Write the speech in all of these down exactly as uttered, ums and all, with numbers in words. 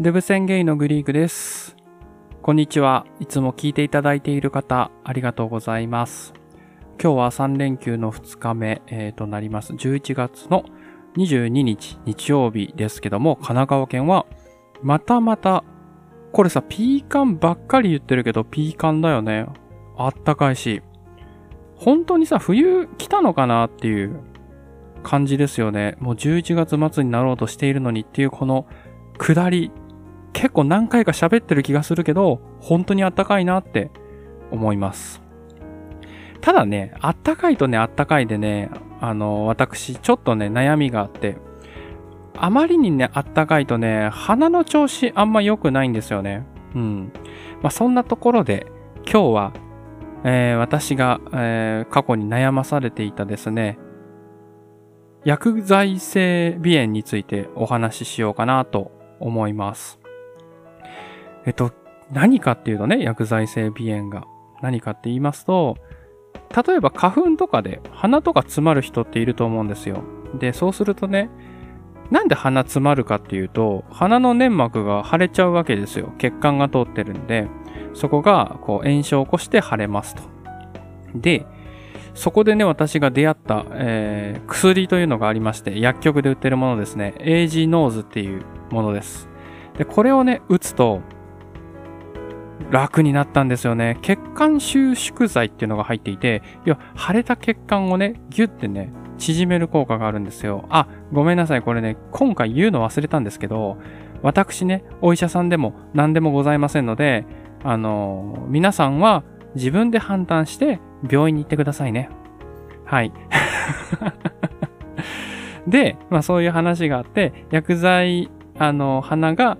ルブセンゲイのグリークです。こんにちは。いつも聞いていただいている方、ありがとうございます。今日はさん連休のふつかめ、えー、となります。じゅういちがつのにじゅうににち、日曜日ですけども、神奈川県は、またまた、これさ、ピーカンばっかり言ってるけど、ピーカンだよね。あったかいし。本当にさ、冬来たのかなっていう感じですよね。もうじゅういちがつ末になろうとしているのにっていう、この下り、結構何回か喋ってる気がするけど、本当にあったかいなって思います。ただね、あったかいとね、あったかいでね、あの、私、ちょっとね、悩みがあって、あまりにね、あったかいとね、鼻の調子あんま良くないんですよね。うん。まあ、そんなところで、今日は、えー、私が、えー、過去に悩まされていたですね、薬剤性鼻炎についてお話ししようかなと思います。えっと、何かっていうとね、薬剤性鼻炎が。何かって言いますと、例えば花粉とかで鼻とか詰まる人っていると思うんですよ。で、そうするとね、なんで鼻詰まるかっていうと、鼻の粘膜が腫れちゃうわけですよ。血管が通ってるんで、そこがこう炎症を起こして腫れますと。で、そこでね、私が出会った、えー、薬というのがありまして、薬局で売ってるものですね。エイジノーズっていうものです。で、これをね、打つと、楽になったんですよね。血管収縮剤っていうのが入っていて、要は腫れた血管をね、ギュッてね、縮める効果があるんですよ。あ、ごめんなさい。これね、今回言うの忘れたんですけど、私ね、お医者さんでも何でもございませんので、あのー、皆さんは自分で判断して病院に行ってくださいね。はい。で、まあそういう話があって、薬剤、あのー、鼻が、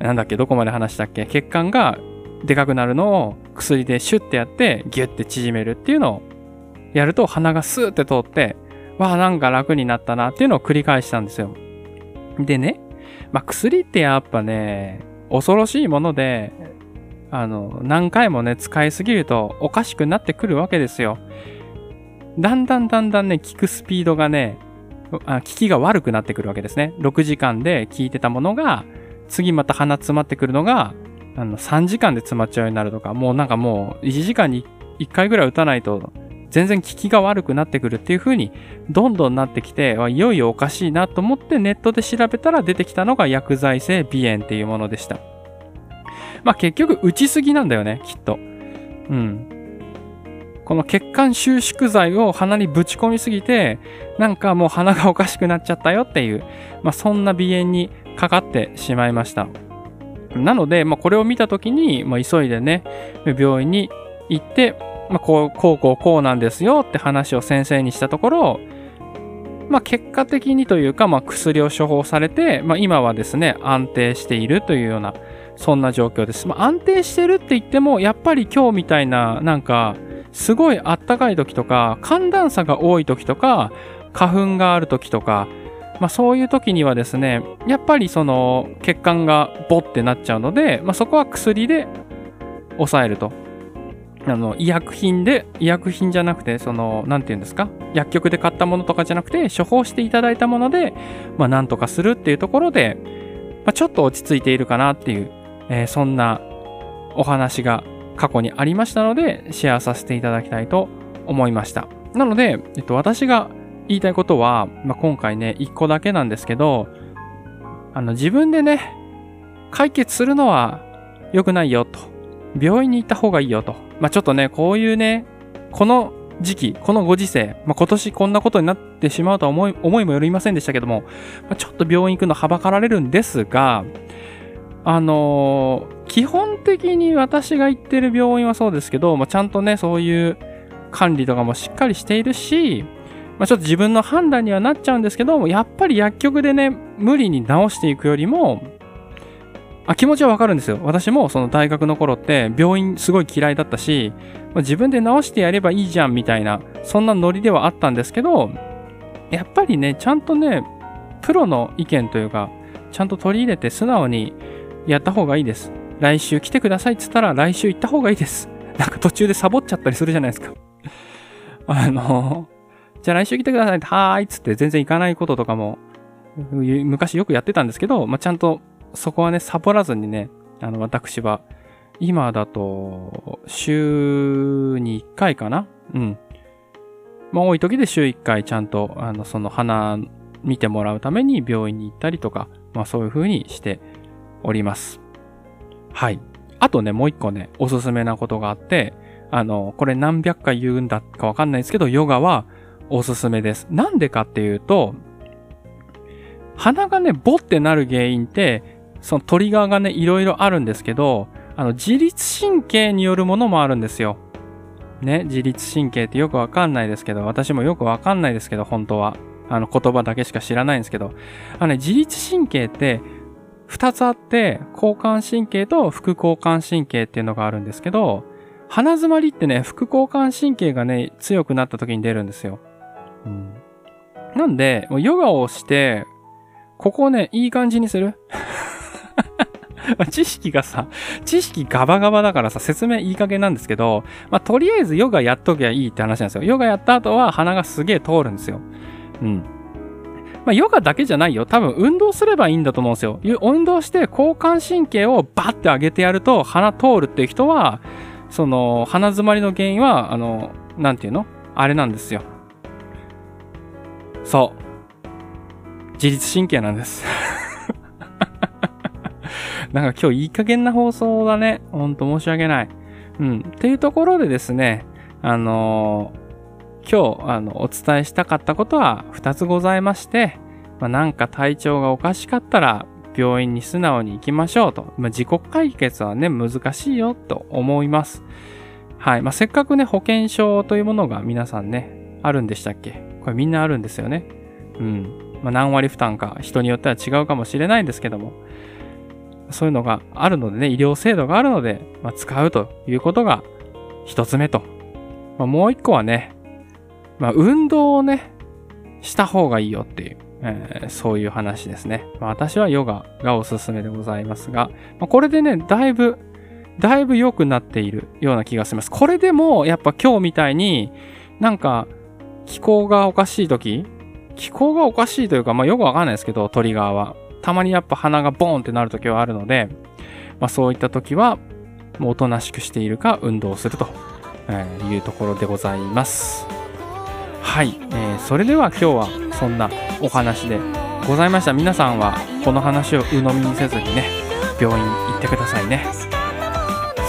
なんだっけ、どこまで話したっけ、血管がでかくなるのを薬でシュッてやってギュッて縮めるっていうのをやると鼻がスーって通って、わあなんか楽になったなっていうのを繰り返したんですよ。でね、まあ薬ってやっぱね、恐ろしいもので、あの、何回もね、使いすぎるとおかしくなってくるわけですよ。だんだんだんだんね、効くスピードがね、効きが悪くなってくるわけですね。ろくじかんで効いてたものが、次また鼻詰まってくるのが、あの、さんじかんで詰まっちゃうようになるとか、もうなんかもういちじかんにいっかいぐらい打たないと、全然効きが悪くなってくるっていう風に、どんどんなってきて、いよいよおかしいなと思ってネットで調べたら出てきたのが薬剤性鼻炎っていうものでした。まあ結局打ちすぎなんだよね、きっと。うん。この血管収縮剤を鼻にぶち込みすぎて、なんかもう鼻がおかしくなっちゃったよっていう、まあそんな鼻炎にかかってしまいました。なので、まあこれを見たときに、まあ急いでね、病院に行って、まあこう、こうこうこうなんですよって話を先生にしたところ、まあ結果的にというか、まあ薬を処方されて、まあ今はですね、安定しているというような、そんな状況です。まあ安定してるって言っても、やっぱり今日みたいな、なんか、すごいあったかい時とか、寒暖差が多い時とか、花粉がある時とか、まあそういう時にはですね、やっぱりその血管がボッてなっちゃうので、まあそこは薬で抑えると。あの、医薬品で、医薬品じゃなくて、その、なんていうんですか、薬局で買ったものとかじゃなくて、処方していただいたもので、まあなんとかするっていうところで、まあちょっと落ち着いているかなっていう、えー、そんなお話が、過去にありましたのでシェアさせていただきたいと思いました。なので、えっと、私が言いたいことは、まあ、今回ねいっこだけなんですけど、あの自分でね解決するのは良くないよと、病院に行った方がいいよと、まあ、ちょっとねこういうねこの時期このご時世、まあ、今年こんなことになってしまうとは思い、思いもよりませんでしたけども、まあ、ちょっと病院行くのはばかられるんですが、あのー、基本的に私が行ってる病院はそうですけど、まあ、ちゃんとね、そういう管理とかもしっかりしているし、まあ、ちょっと自分の判断にはなっちゃうんですけど、やっぱり薬局でね、無理に治していくよりも、あ、気持ちはわかるんですよ。私もその大学の頃って病院すごい嫌いだったし、まあ、自分で治してやればいいじゃんみたいな、そんなノリではあったんですけど、やっぱりね、ちゃんとね、プロの意見というか、ちゃんと取り入れて素直に、やった方がいいです。来週来てくださいって言ったら来週行った方がいいです。なんか途中でサボっちゃったりするじゃないですか。あの、じゃあ来週来てくださいって、はーいっつって全然行かないこととかも、昔よくやってたんですけど、まあ、ちゃんとそこはね、サボらずにね、あの、私は、今だと、週にいっかいかな？うん。まあ、多い時で週いっかいちゃんと、あの、その花、見てもらうために病院に行ったりとか、まあそういう風にしております。はい。あとね、もう一個ね、おすすめなことがあって、あの、これ何百回言うんだかわかんないですけど、ヨガはおすすめです。なんでかっていうと、鼻がね、ボってなる原因って、そのトリガーがね、いろいろあるんですけど、あの、自律神経によるものもあるんですよ。ね、自律神経ってよくわかんないですけど、私もよくわかんないですけど、本当は。あの、言葉だけしか知らないんですけど、あのね、自律神経って二つあって、交感神経と副交感神経っていうのがあるんですけど、鼻詰まりってね、副交感神経がね、強くなった時に出るんですよ。うん、なんで、もうヨガをして、ここをね、いい感じにする。知識がさ、知識ガバガバだからさ、説明いい加減なんですけど、まあ、とりあえずヨガやっときゃいいって話なんですよ。ヨガやった後は鼻がすげえ通るんですよ。うん。まあ、ヨガだけじゃないよ。多分、運動すればいいんだと思うんですよ。運動して交感神経をバッて上げてやると、鼻通るっていう人は、その、鼻詰まりの原因は、あの、なんていうの？あれなんですよ。そう。自律神経なんです。なんか今日いい加減な放送だね。ほんと申し訳ない。うん。っていうところでですね、あのー、今日あのお伝えしたかったことはふたつございまして、まあ、なんか体調がおかしかったら病院に素直に行きましょうと、まあ、自己解決はね難しいよと思います。はい、まあ、せっかくね保険証というものが皆さんねあるんでしたっけ？これみんなあるんですよね。うん、まあ、何割負担か人によっては違うかもしれないんですけども、そういうのがあるのでね医療制度があるので、まあ、使うということが一つ目と、まあ、もう一個はね。まあ、運動をね、した方がいいよっていう、えー、そういう話ですね。まあ、私はヨガがおすすめでございますが、まあ、これでね、だいぶ、だいぶ良くなっているような気がします。これでも、やっぱ今日みたいに、なんか、気候がおかしいとき、気候がおかしいというか、まあ、よくわかんないですけど、トリガーは。たまにやっぱ鼻がボーンってなるときはあるので、まあ、そういったときは、もうおとなしくしているか、運動するというところでございます。はい、えー、それでは今日はそんなお話でございました。皆さんはこの話を鵜呑みにせずにね病院行ってくださいね。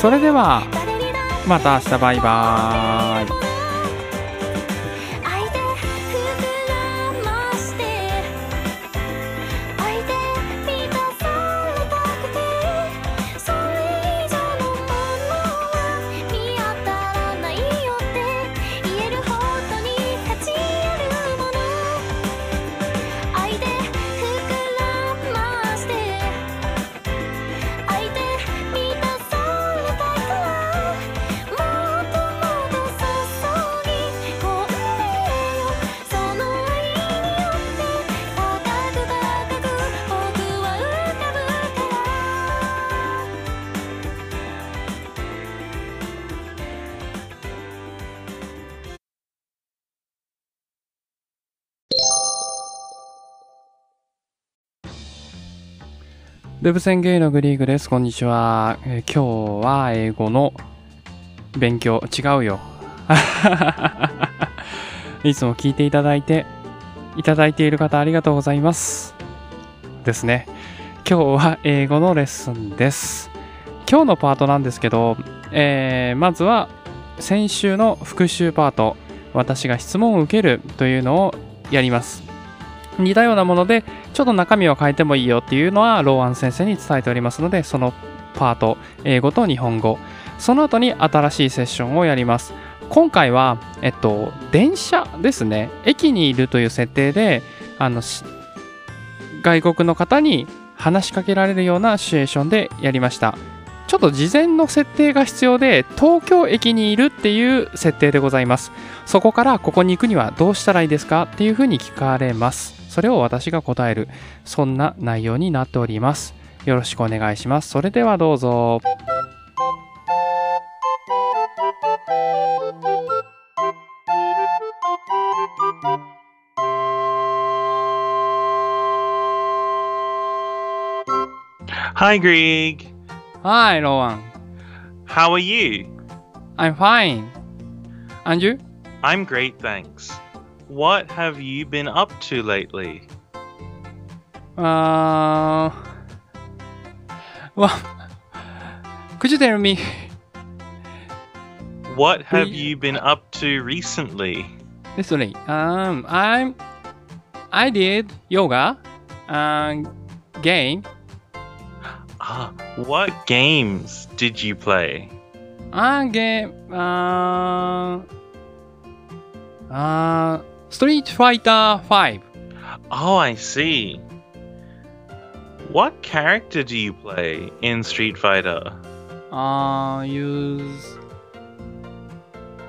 それではまた明日バイバーイ。ウェブ宣言のグリーグです。こんにちは。えー、今日は英語の勉強、違うよ。いつも聞いていただいて、いただいている方ありがとうございます。ですね。今日は英語のレッスンです。今日のパートなんですけど、えー、まずは先週の復習パート、私が質問を受けるというのをやります。似たようなものでちょっと中身を変えてもいいよっていうのはローアン先生に伝えておりますので、そのパート英語と日本語、その後に新しいセッションをやります。今回はえっと電車ですね、駅にいるという設定であの外国の方に話しかけられるようなシチュエーションでやりました。ちょっと事前の設定が必要で、東京駅にいるっていう設定でございます。そこからここに行くにはどうしたらいいですかっていうふうに聞かれます。それを私が答える、そんな内容になっております。よろしくお願いします。それではどうぞ。Hi, Greg. Hi, Rowan. How are you? I'm fine. And you? I'm great, thanks. What have you been up to lately? Uh... Well, could you tell me? What have you been up to recently? Recently, um, I'm... I did yoga and game. Ah, what games did you play? Uh, game... Uh... Uh... Street Fighter V. Oh, I see. What character do you play in Street Fighter? Uh, use...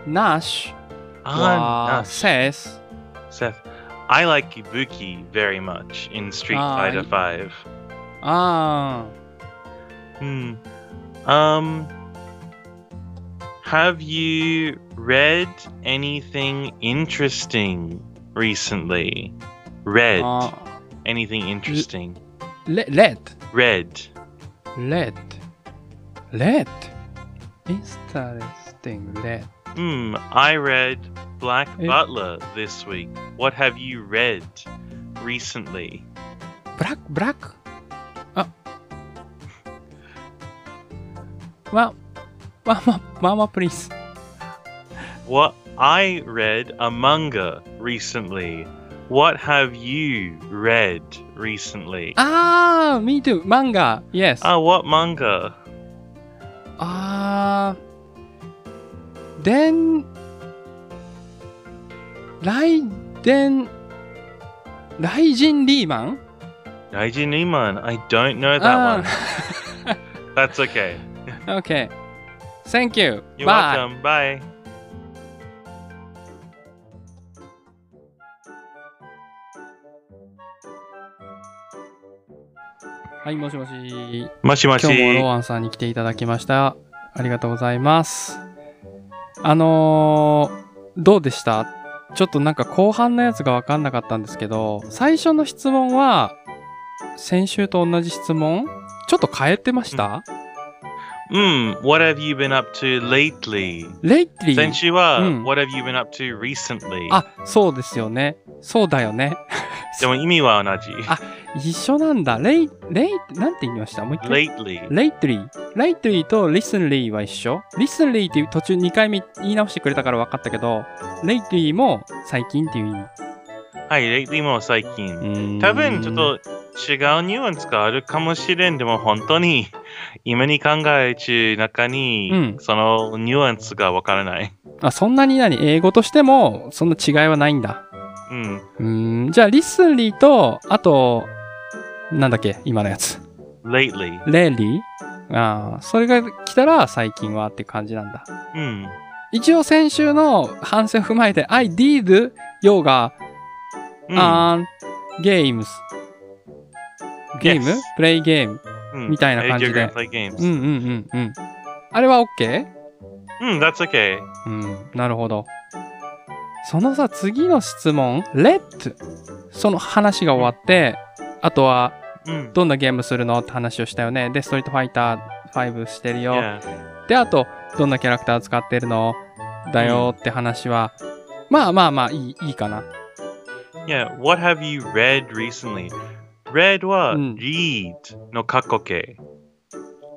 Nash. Ah, uh, Seth. Seth. I like Ibuki very much in Street uh, Fighter V. Ah. Uh. Hmm. Um. Have you read anything interesting recently? Read uh, anything interesting? Le- red. Read. Read. Read. Interesting. Read. Hmm, I read Black Butler this week. What have you read recently? Black, Black? Ah. Well, mama, mama, please. What I read a manga recently. What have you read recently? Ah, me too. Manga, yes. Ah, what manga? Ah... Uh... Then, Raiden, Raijin Liman? Raijin Liman, I don't know that uh. one. That's okay. Okay. Thank you. You're Bye. welcome. Bye. Hi, もしもし。もしもし。今日もローアンさんに来ていただきました。ありがとうございます。あのー、どうでした？ちょっとなんか後半のやつが分かんなかったんですけど、最初の質問は先週と同じ質問ちょっと変えてました？うん、mm, What have you been up to lately? Lately? 先週は、うん、What have you been up to recently? あ、そうですよね。そうだよね。でも意味は同じ。あ、一緒なんだ。レイ、レイ、なんて言いましたもう一回。lately。lately。lately と recently は一緒 ?recently っていう途中にかいめ言い直してくれたから分かったけど、lately も最近っていう意味。はい、lately も最近。多分ちょっと違うニュアンスがあるかもしれん。でも本当に今に考え中中に、うん、そのニュアンスが分からない。あ、そんなに何英語としてもそんな違いはないんだ。うん、うんじゃあ recently とあとなんだっけ今のやつ lately lately ああそれが来たら最近はって感じなんだ。うん一応先週の反省を踏まえて I did yoga and games、うん、ゲーム、yes. play game、うん、みたいな感じで play games うんうんうんうんあれは OK うん that's OK うんなるほど。そのさ次の質問レッドその話が終わって、うん、あとは、うん、どんなゲームするのって話をしたよね。でストリートファイターファイブしてるよ、yeah. であとどんなキャラクター使ってるのだよって話は、うん、まあまあまあいい、いいかな。 Yeah What have you read recently? Read は read の過去形、うん、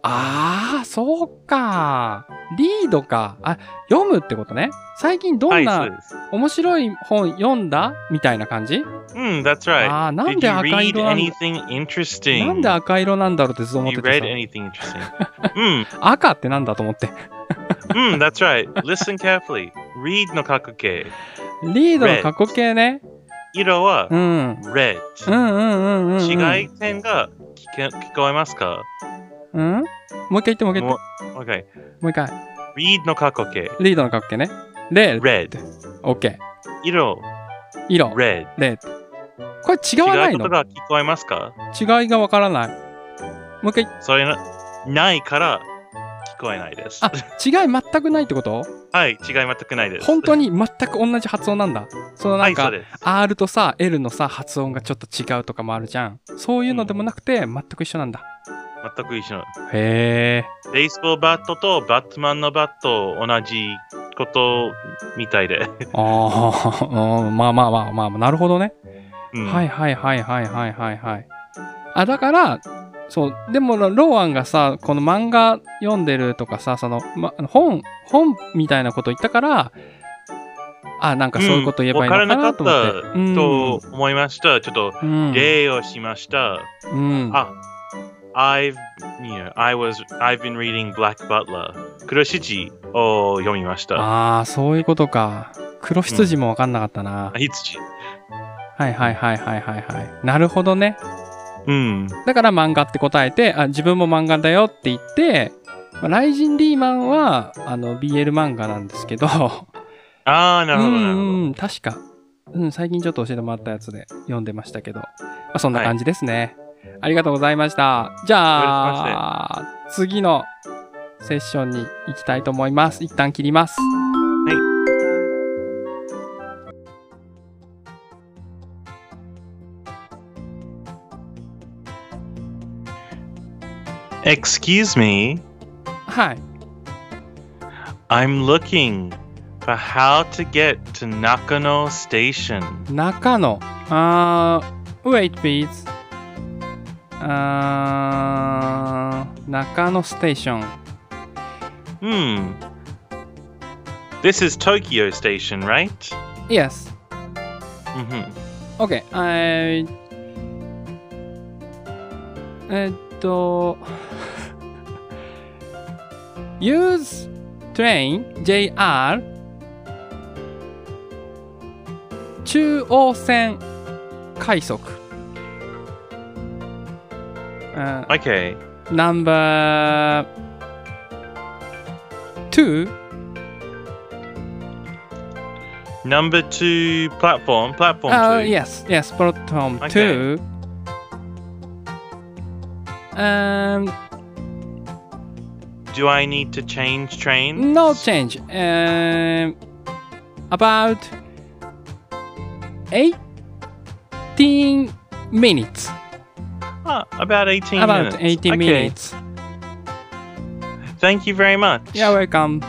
ああそうかリードかあ読むってことね。最近どんな面白い本読んだみたいな感じ。うん、that's right。ああ、なんで赤色なんだ。なんで赤色なんだろうってずっと思ってた。You read anything interesting？ うん。赤ってなんだと思って。うん、that's right。Listen carefully。Read の過去形。リードの過去形ね。色は red。うんうんうんうん。違い点が聞こえますか？うん？もう一回言ってもう一回。もう一回。もう一回。Read の過去形。Read の過去形ね。レッド。オッケー。色。色。レッド。これ違わないの？違うことが聞こえますか？違いがわからない。もう一回。それないから聞こえないです。あ、違い全くないってこと？はい、違い全くないです。本当に全く同じ発音なんだ。そのなんか、はい、R とさ L のさ発音がちょっと違うとかもあるじゃん。そういうのでもなくて、うん、全く一緒なんだ。全く一緒。へー。ベースボールバットとバットマンのバット同じことみたいで。ああ、まあまあまあまあ、なるほどね。うん、はいはいはいはいはいはいはい。あ、だから、そう、でもローアンがさ、この漫画読んでるとかさ、その、ま、本、本みたいなこと言ったから、あ、なんかそういうこと言えばいいのかなと思って。分からなかったと思いました。うん、ちょっと例をしました。うん、あ、I've, you know, I was, I've been reading Black Butler. 黒羊を読みました。ああ、そういうことか。黒羊も分かんなかったな。うん、はいはいはいはいはいはい。なるほどね。うん。だから漫画って答えて、あ、自分も漫画だよって言って、まあ、ライジン・リーマンはあの ビーエル 漫画なんですけど。ああ、なるほど、なるほど。うん、確か。うん、最近ちょっと教えてもらったやつで読んでましたけど。まあ、そんな感じですね、はい。ありがとうございました。じゃあ、次のセッションに行きたいと思います。一旦切ります。はい。Excuse me. Hi. I'm looking.For how to get to Nakano Station. Nakano. Uh, wait, please. Uh, Nakano Station. Hmm. This is Tokyo Station, right? Yes. Mm-hmm. Okay. I. Etto. Use train ジェイアール.中央線快速。Uh, okay. Number two. Number two platform. Platform uh, two. Yes, yes, platform okay. two. Um. Do I need to change trains? No change. Um. About.eighteen minutes. Ah, about eighteen about minutes. About eighteen okay. minutes. Thank you very much. You're welcome.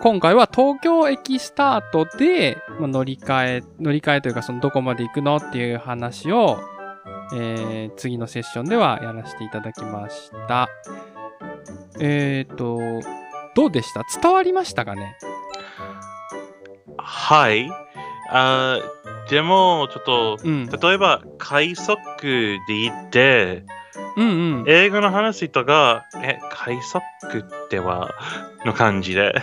今回は東京駅スタートで乗り換え、乗り換えというかそのどこまで行くのっていう話を、えー、次のセッションではやらせていただきました。えっと、どうでした？伝わりましたかね？はい。あでも、ちょっと、うん、例えば快速で行って、うんうん、英語の話とか、え、快速ってはの感じで。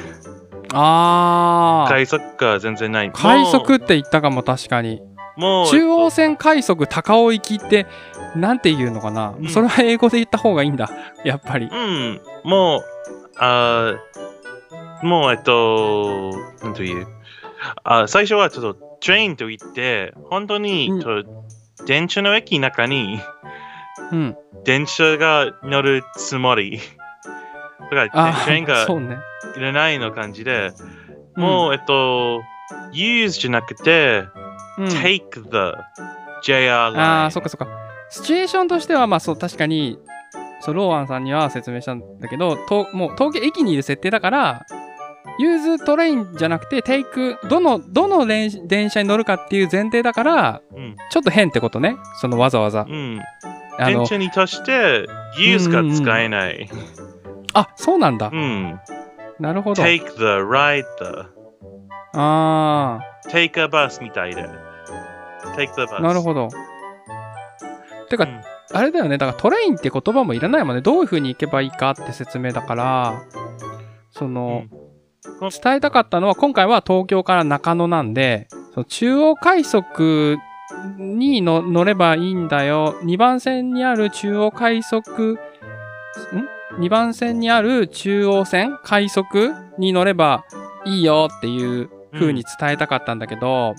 ああ。快速が全然ない。快速って言ったかも確かに。もう中央線快速高尾行きってなんて言うのかな、うん。それは英語で言った方がいいんだ。やっぱり。うん。もうあもうえっとなんというあ最初はちょっとトレインと言って本当にちょっと、うん、電車の駅の中に、うん、電車が乗るつもり。だからトレインがいらないの感じで、うね、もう、うん、えっと use じゃなくて、うん、take the ジェイアール line。ああ、そっかそっか。シチュエーションとしてはまあそう確かに、そうローアンさんには説明したんだけど、ともう東京駅にいる設定だから、use train じゃなくて take どのどの電車に乗るかっていう前提だから、うん、ちょっと変ってことね。そのわざわざ。うん、あの電車に足して use が使えない。うんうんうんあ、そうなんだ。うん。なるほど。take the ride the ああ。take a bus みたいで。take the bus。なるほど。てか、うん、あれだよね。だからトレインって言葉もいらないもんね。どういう風に行けばいいかって説明だから、その、うん、伝えたかったのは今回は東京から中野なんで、その中央快速にの乗ればいいんだよ。にばん線にある中央快速、ん？にばん線にある中央線快速に乗ればいいよっていう風に伝えたかったんだけど、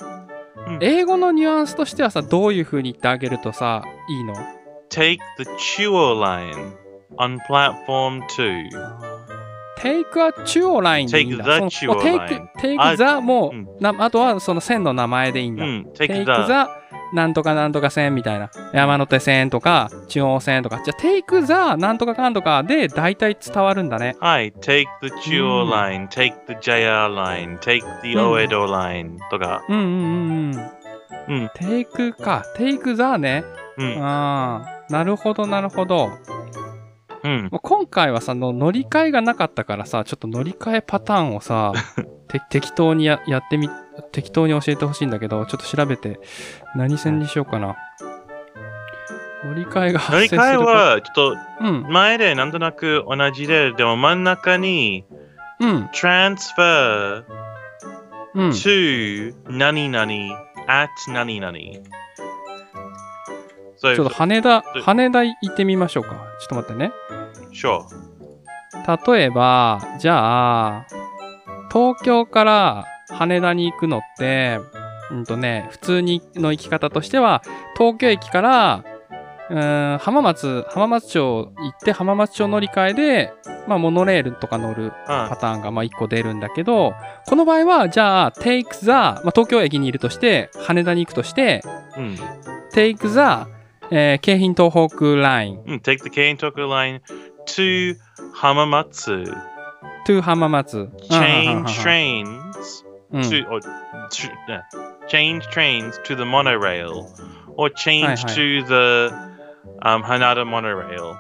うん、英語のニュアンスとしてはさどういう風に言ってあげるとさいいの？ Take the 中央 line on platform two. Take a Chuo line. Take the Chuo line. Take the もうあとはその線の名前でいいんだ。Take the なんとかなんとか線みたいな山手線とか中央線とかじゃあ Take the なんとかかんとかで大体伝わるんだね。はい。Take the Chuo line. Take the ジェイアール line. Take the Oedo line とか。うんうんうんうん。うん。Take か Take the ね。うん。ああなるほどなるほど。うん、今回はさの乗り換えがなかったからさちょっと乗り換えパターンをさて適当に や, やってみ適当に教えてほしいんだけどちょっと調べて何線にしようかな。乗り換えが発生する乗り換えはちょっと前でなんとなく同じで、うん、でも真ん中に、うん、transfer to 何々 at 何々ちょっと羽田、羽田行ってみましょうか。ちょっと待ってね。Sure. 例えば、じゃあ、東京から羽田に行くのって、うんとね、普通にの行き方としては、東京駅から、うん、浜松、浜松町行って、浜松町乗り換えで、まあ、モノレールとか乗るパターンが、まあ、いっこ出るんだけど、この場合は、じゃあ、take the、まあ、東京駅にいるとして、羽田に行くとして、うん、take the、えー、京浜東北ライン。うん、take the 京浜東北ライン to 浜松。to 浜松。change trains to、うん、change trains to the monorail or change to the、um, Hanada monorail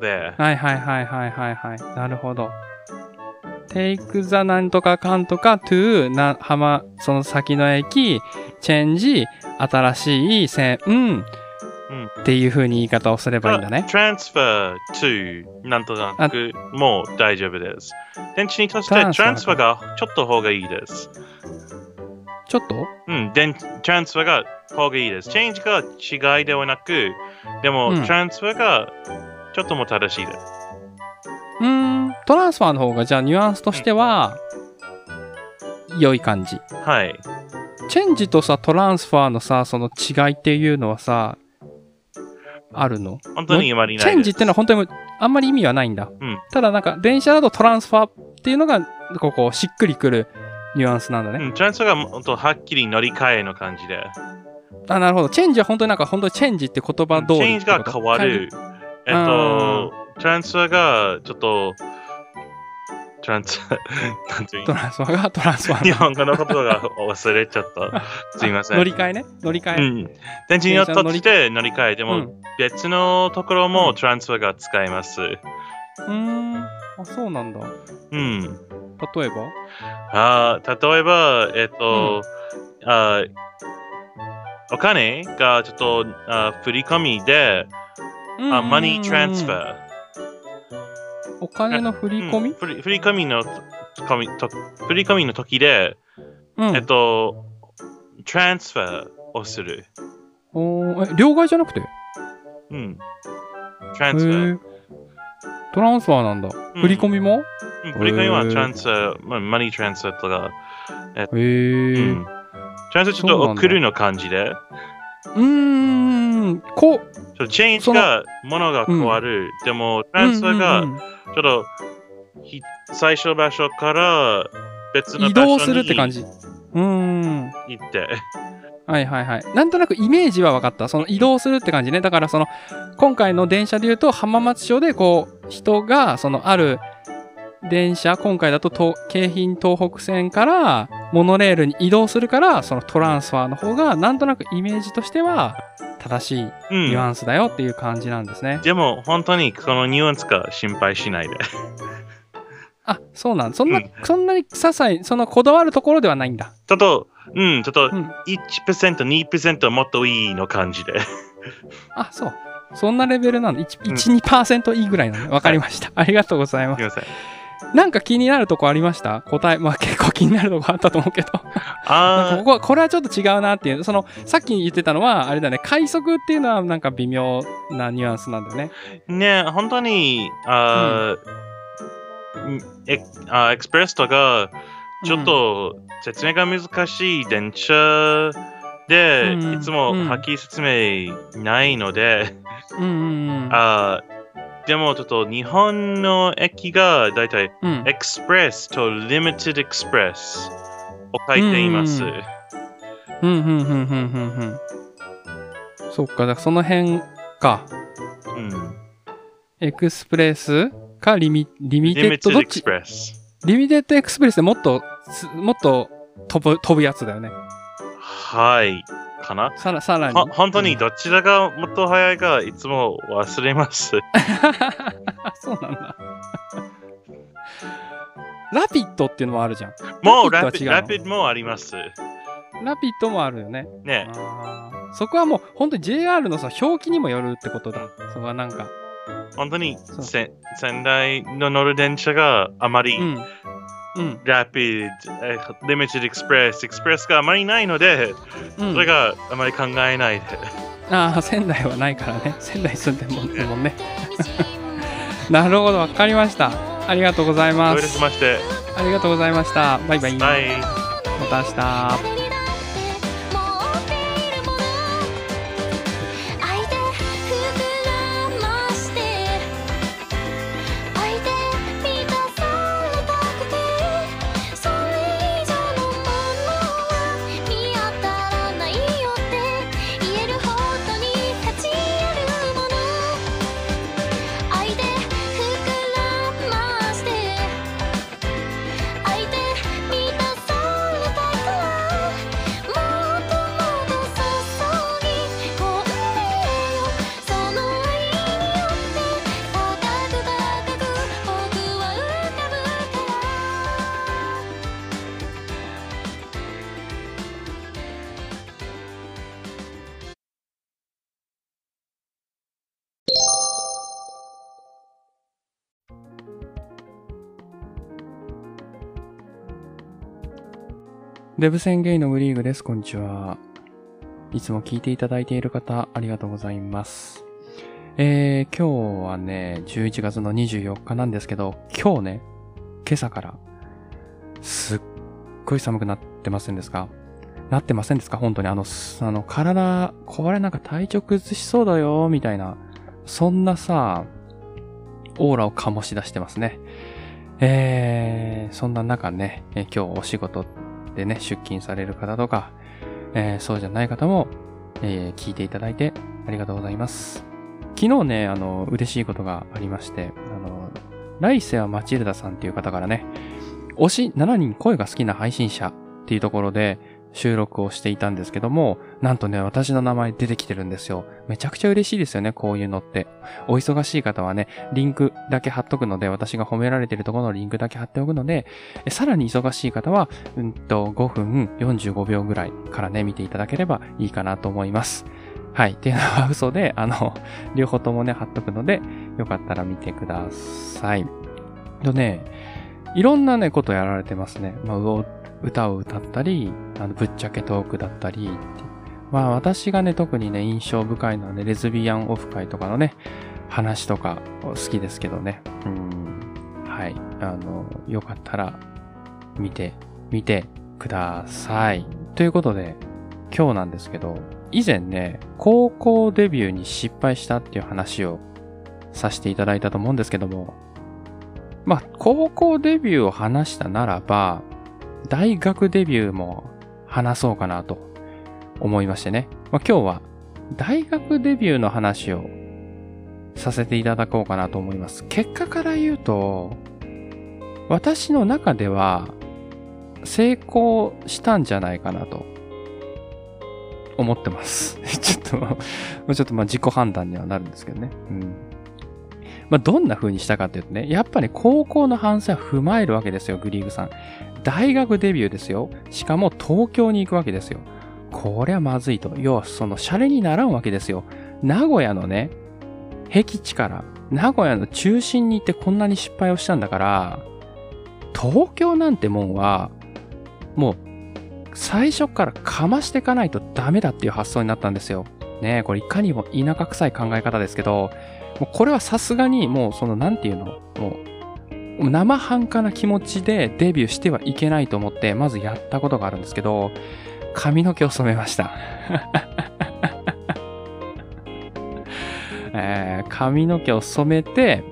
there。はいはいはいはいはいはい。なるほど。take the なんとかかんとか to な浜その先の駅 change 新しい線。うんっていう風に言い方をすればいいんだね。transfer to なんとなくもう大丈夫です。電池にとしてトランスファーがちょっと方がいいです。ちょっと？うん、トランスファーが方がいいです。チェンジが違いではなく、でも、うん、トランスファーがちょっとも正しいです。うーん、トランスファーの方がじゃあニュアンスとしては、うん、良い感じ。はい。チェンジとさトランスファーのさその違いっていうのはさ。あるの本当にあまりないです。チェンジってのは本当にあんまり意味はないんだ、うん、ただなんか電車だとトランスファーっていうのがここしっくりくるニュアンスなんだね、うん、トランスファーが本当はっきり乗り換えの感じであなるほどチェンジは本当になんか本当にチェンジって言葉通りチェンジが変わるえっとトランスファーがちょっとトランスファートランスファーがトランスファー日本語のことが忘れちゃったすいません乗り換えね乗り換え、うん、電池によって乗り換えでも、うん、別のところもトランスファーが使えますうーんあそうなんだうん例えばあ例えばえっと、うん、あお金がちょっとあ振り込みでマニートランスファーお金の振り込み、うん、振り振り込みのと振り込みの時で、うん、えっとトランスファーをする。おえ両替じゃなくて？うん。トランスファー。トランスファーなんだ。うん、振り込みも？うん、振り込みはトランスファー、まあ、マニートランスファーとか。えっと、へー、うん。トランスファーちょっと送るの感じで。うーんこうちょチェンジが物が変わる、うん、でもトランスファーがちょっと、うんうんうん、最初場所から別の場所に移動するって感じうーん行ってはいはいはいなんとなくイメージは分かったその移動するって感じねだからその今回の電車でいうと浜松町でこう人がそのある電車今回だと京浜東北線からモノレールに移動するからそのトランスファーの方がなんとなくイメージとしては正しいニュアンスだよっていう感じなんですね、うん、でも本当にこのニュアンスが心配しないであそうなんそんな、うん、そんなに些細そのこだわるところではないんだちょっとうんちょっと いちパーセント、うん、にパーセント もっといいの感じであそうそんなレベルなの いち、にパーセント いいぐらいなのわかりました、はい、ありがとうございますなんか気になるとこありました？答え、まあ結構気になるとこあったと思うけどあ、ここはこれはちょっと違うなっていう、そのさっき言ってたのはあれだね、快速っていうのはなんか微妙なニュアンスなんだよね。ね、本当にあ、うん、エ, あエクスプレスとかちょっと説明が難しい電車で、うん、いつもはっきり説明ないので、うんうんうん、あ。でもちょっと日本の駅がだいたいエクスプレスとリミテッドエクスプレスを書いています。うんうんうんうんうんうん。そっか、だからその辺か。うん。エクスプレスかリミ、リミテッドどっち？リミテッドエクスプレスでもっともっと飛ぶ飛ぶやつだよね。はい。かな？さら、さらに。本当にどちらがもっと早いかいつも忘れます。そうなんだ。ラピッドっていうのもあるじゃん。もうラピッドは違うの？ラピッドもあります。ラピッドもあるよね。ね。あ、そこはもう本当に ジェイアール のさ表記にもよるってことだ。そこはなんか。本当に仙台の乗る電車があまり、うんうん、ラピッド、リミテッドエクスプレス、エクスプレスがあまりないので、うん、それがあまり考えないで。ああ、仙台はないからね。仙台住んでるもんね。もんねなるほど、わかりました。ありがとうございます。しましてありがとうございました。バイバイ。バイ。また明日。デブ宣言のブリーグです。こんにちは。いつも聞いていただいている方、ありがとうございます。えー、今日はね、じゅういちがつのにじゅうよっかなんですけど、今日ね、今朝から、すっごい寒くなってませんですか？なってませんですか？本当にあの、あの、体、これなんか体調崩しそうだよ、みたいな、そんなさ、オーラを醸し出してますね。えー、そんな中ね、えー、今日お仕事、でね、出勤される方とか、えー、そうじゃない方も、えー、聞いていただいてありがとうございます。昨日ね、あの、嬉しいことがありまして、あの、来世はマチルダさんっていう方からね、推ししちにん声が好きな配信者っていうところで収録をしていたんですけども、なんとね、私の名前出てきてるんですよ。めちゃくちゃ嬉しいですよね、こういうのって。お忙しい方はね、リンクだけ貼っとくので、私が褒められてるところのリンクだけ貼っておくので、さらに忙しい方は、うんと、ごふんよんじゅうごびょうぐらいからね、見ていただければいいかなと思います。はい。っていうのは嘘で、あの、両方ともね、貼っとくので、よかったら見てください。とね、いろんなね、ことやられてますね。まあ、歌を歌ったり、あのぶっちゃけトークだったり、まあ私がね特にね印象深いのはねレズビアンオフ会とかのね話とか好きですけどね、うーん、はい、あのよかったら見て見てください。ということで今日なんですけど、以前ね高校デビューに失敗したっていう話をさせていただいたと思うんですけども、まあ高校デビューを話したならば大学デビューも話そうかなと思いましてね。まあ、今日は大学デビューの話をさせていただこうかなと思います。結果から言うと、私の中では成功したんじゃないかなと思ってます。ちょっと、もうちょっとまあ自己判断にはなるんですけどね。うん。まあ、どんな風にしたかというとね、やっぱり高校の反省は踏まえるわけですよ、グリーグさん。大学デビューですよ。しかも東京に行くわけですよ。これはまずいと。要はそのシャレにならんわけですよ。名古屋のね、僻地から、名古屋の中心に行ってこんなに失敗をしたんだから、東京なんてもんは、もう最初からかましていかないとダメだっていう発想になったんですよ。ねえ、これいかにも田舎臭い考え方ですけど、もうこれはさすがにもうそのなんていうの、もう、生半可な気持ちでデビューしてはいけないと思って、まずやったことがあるんですけど、髪の毛を染めました。えー、髪の毛を染めて、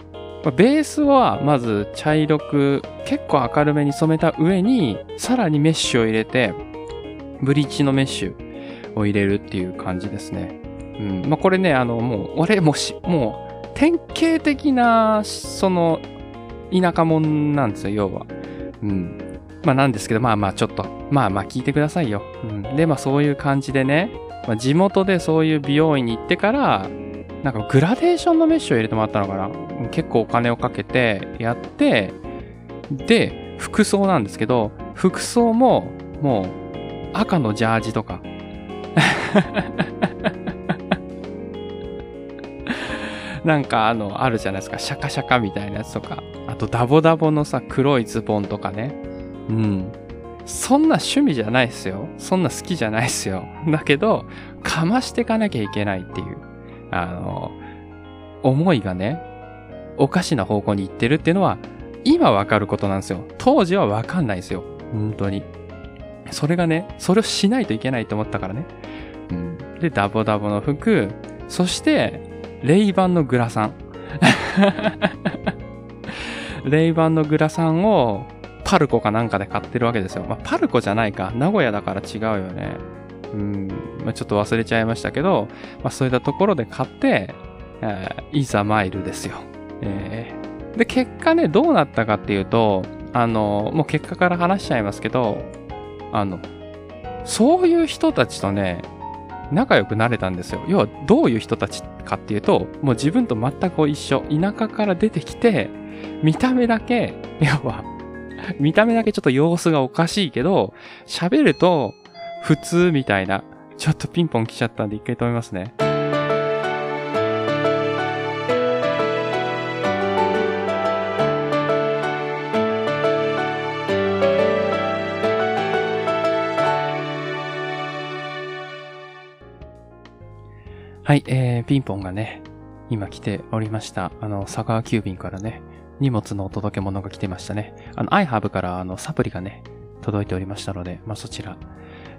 ベースはまず茶色く結構明るめに染めた上にさらにメッシュを入れて、ブリーチのメッシュを入れるっていう感じですね。うん、まあ、これね、あのもう俺もしもう典型的なその田舎もんなんですよ、要は。うん。まあなんですけど、まあまあちょっと、まあまあ聞いてくださいよ。うん、で、まあそういう感じでね、まあ、地元でそういう美容院に行ってから、なんかグラデーションのメッシュを入れてもらったのかな。結構お金をかけてやって、で、服装なんですけど、服装ももう赤のジャージとか。なんかあの、あるじゃないですか。シャカシャカみたいなやつとか。あとダボダボのさ、黒いズボンとかね。うん。そんな趣味じゃないっすよ。そんな好きじゃないっすよ。だけど、かましてかなきゃいけないっていう、あの、思いがね、おかしな方向に行ってるっていうのは、今わかることなんですよ。当時はわかんないですよ。本当に。それがね、それをしないといけないと思ったからね。うん。で、ダボダボの服、そして、レイバンのグラサン。レイバンのグラサンを、パルコかなんかで買ってるわけですよ。まあ、パルコじゃないか。名古屋だから違うよね。うん。まあ、ちょっと忘れちゃいましたけど、まあ、そういったところで買って、えー、いざ参るですよ、えー。で、結果ね、どうなったかっていうと、あの、もう結果から話しちゃいますけど、あの、そういう人たちとね、仲良くなれたんですよ。要は、どういう人たちかっていうと、もう自分と全く一緒。田舎から出てきて、見た目だけ、要は、見た目だけちょっと様子がおかしいけど、喋ると普通みたいな。ちょっとピンポン来ちゃったんで一回止めますね。はい、えー、ピンポンがね、今来ておりました。あの、佐川急便からね。荷物のお届け物が来てましたね。あの、iHub からあのサプリがね、届いておりましたので、まあ、そちら。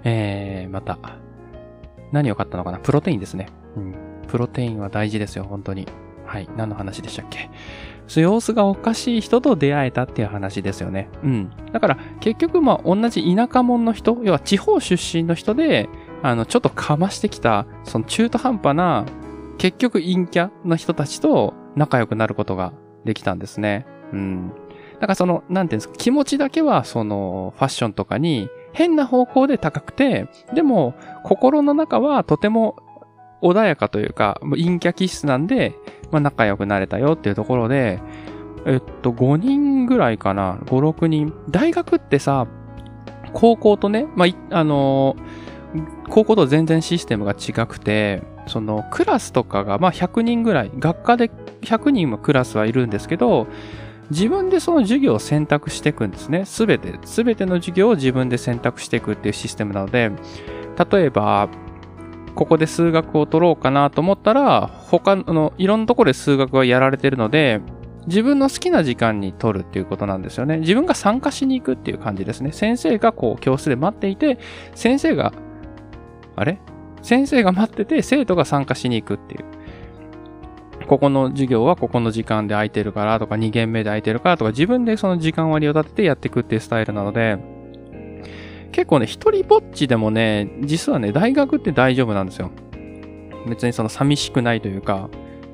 えー、また、何を買ったのかな？プロテインですね。うん。プロテインは大事ですよ、本当に。はい。何の話でしたっけ？そう、様子がおかしい人と出会えたっていう話ですよね。うん。だから、結局、まあ、同じ田舎者の人、要は地方出身の人で、あの、ちょっとかましてきた、その中途半端な、結局陰キャの人たちと仲良くなることが、できたんですね。うん。だからその、なんていうんですか、気持ちだけはその、ファッションとかに変な方向で高くて、でも、心の中はとても穏やかというか、陰キャ気質なんで、まあ仲良くなれたよっていうところで、えっと、ごにんぐらいかな、ご、ろくにん。大学ってさ、高校とね、まあ、あの、高校と全然システムが違くて、その、クラスとかが、まあ、ひゃくにんぐらい、学科でひゃくにんもクラスはいるんですけど、自分でその授業を選択していくんですね。すべて、すべての授業を自分で選択していくっていうシステムなので、例えば、ここで数学を取ろうかなと思ったら、他の、いろんなところで数学がやられてるので、自分の好きな時間に取るっていうことなんですよね。自分が参加しに行くっていう感じですね。先生がこう、教室で待っていて、先生が、あれ？先生が待ってて、生徒が参加しに行くっていう。ここの授業はここの時間で空いてるからとか、に限目で空いてるからとか、自分でその時間割を立ててやっていくっていうスタイルなので、結構ね、一人ぼっちでもね、実はね、大学って大丈夫なんですよ。別にその寂しくないというか、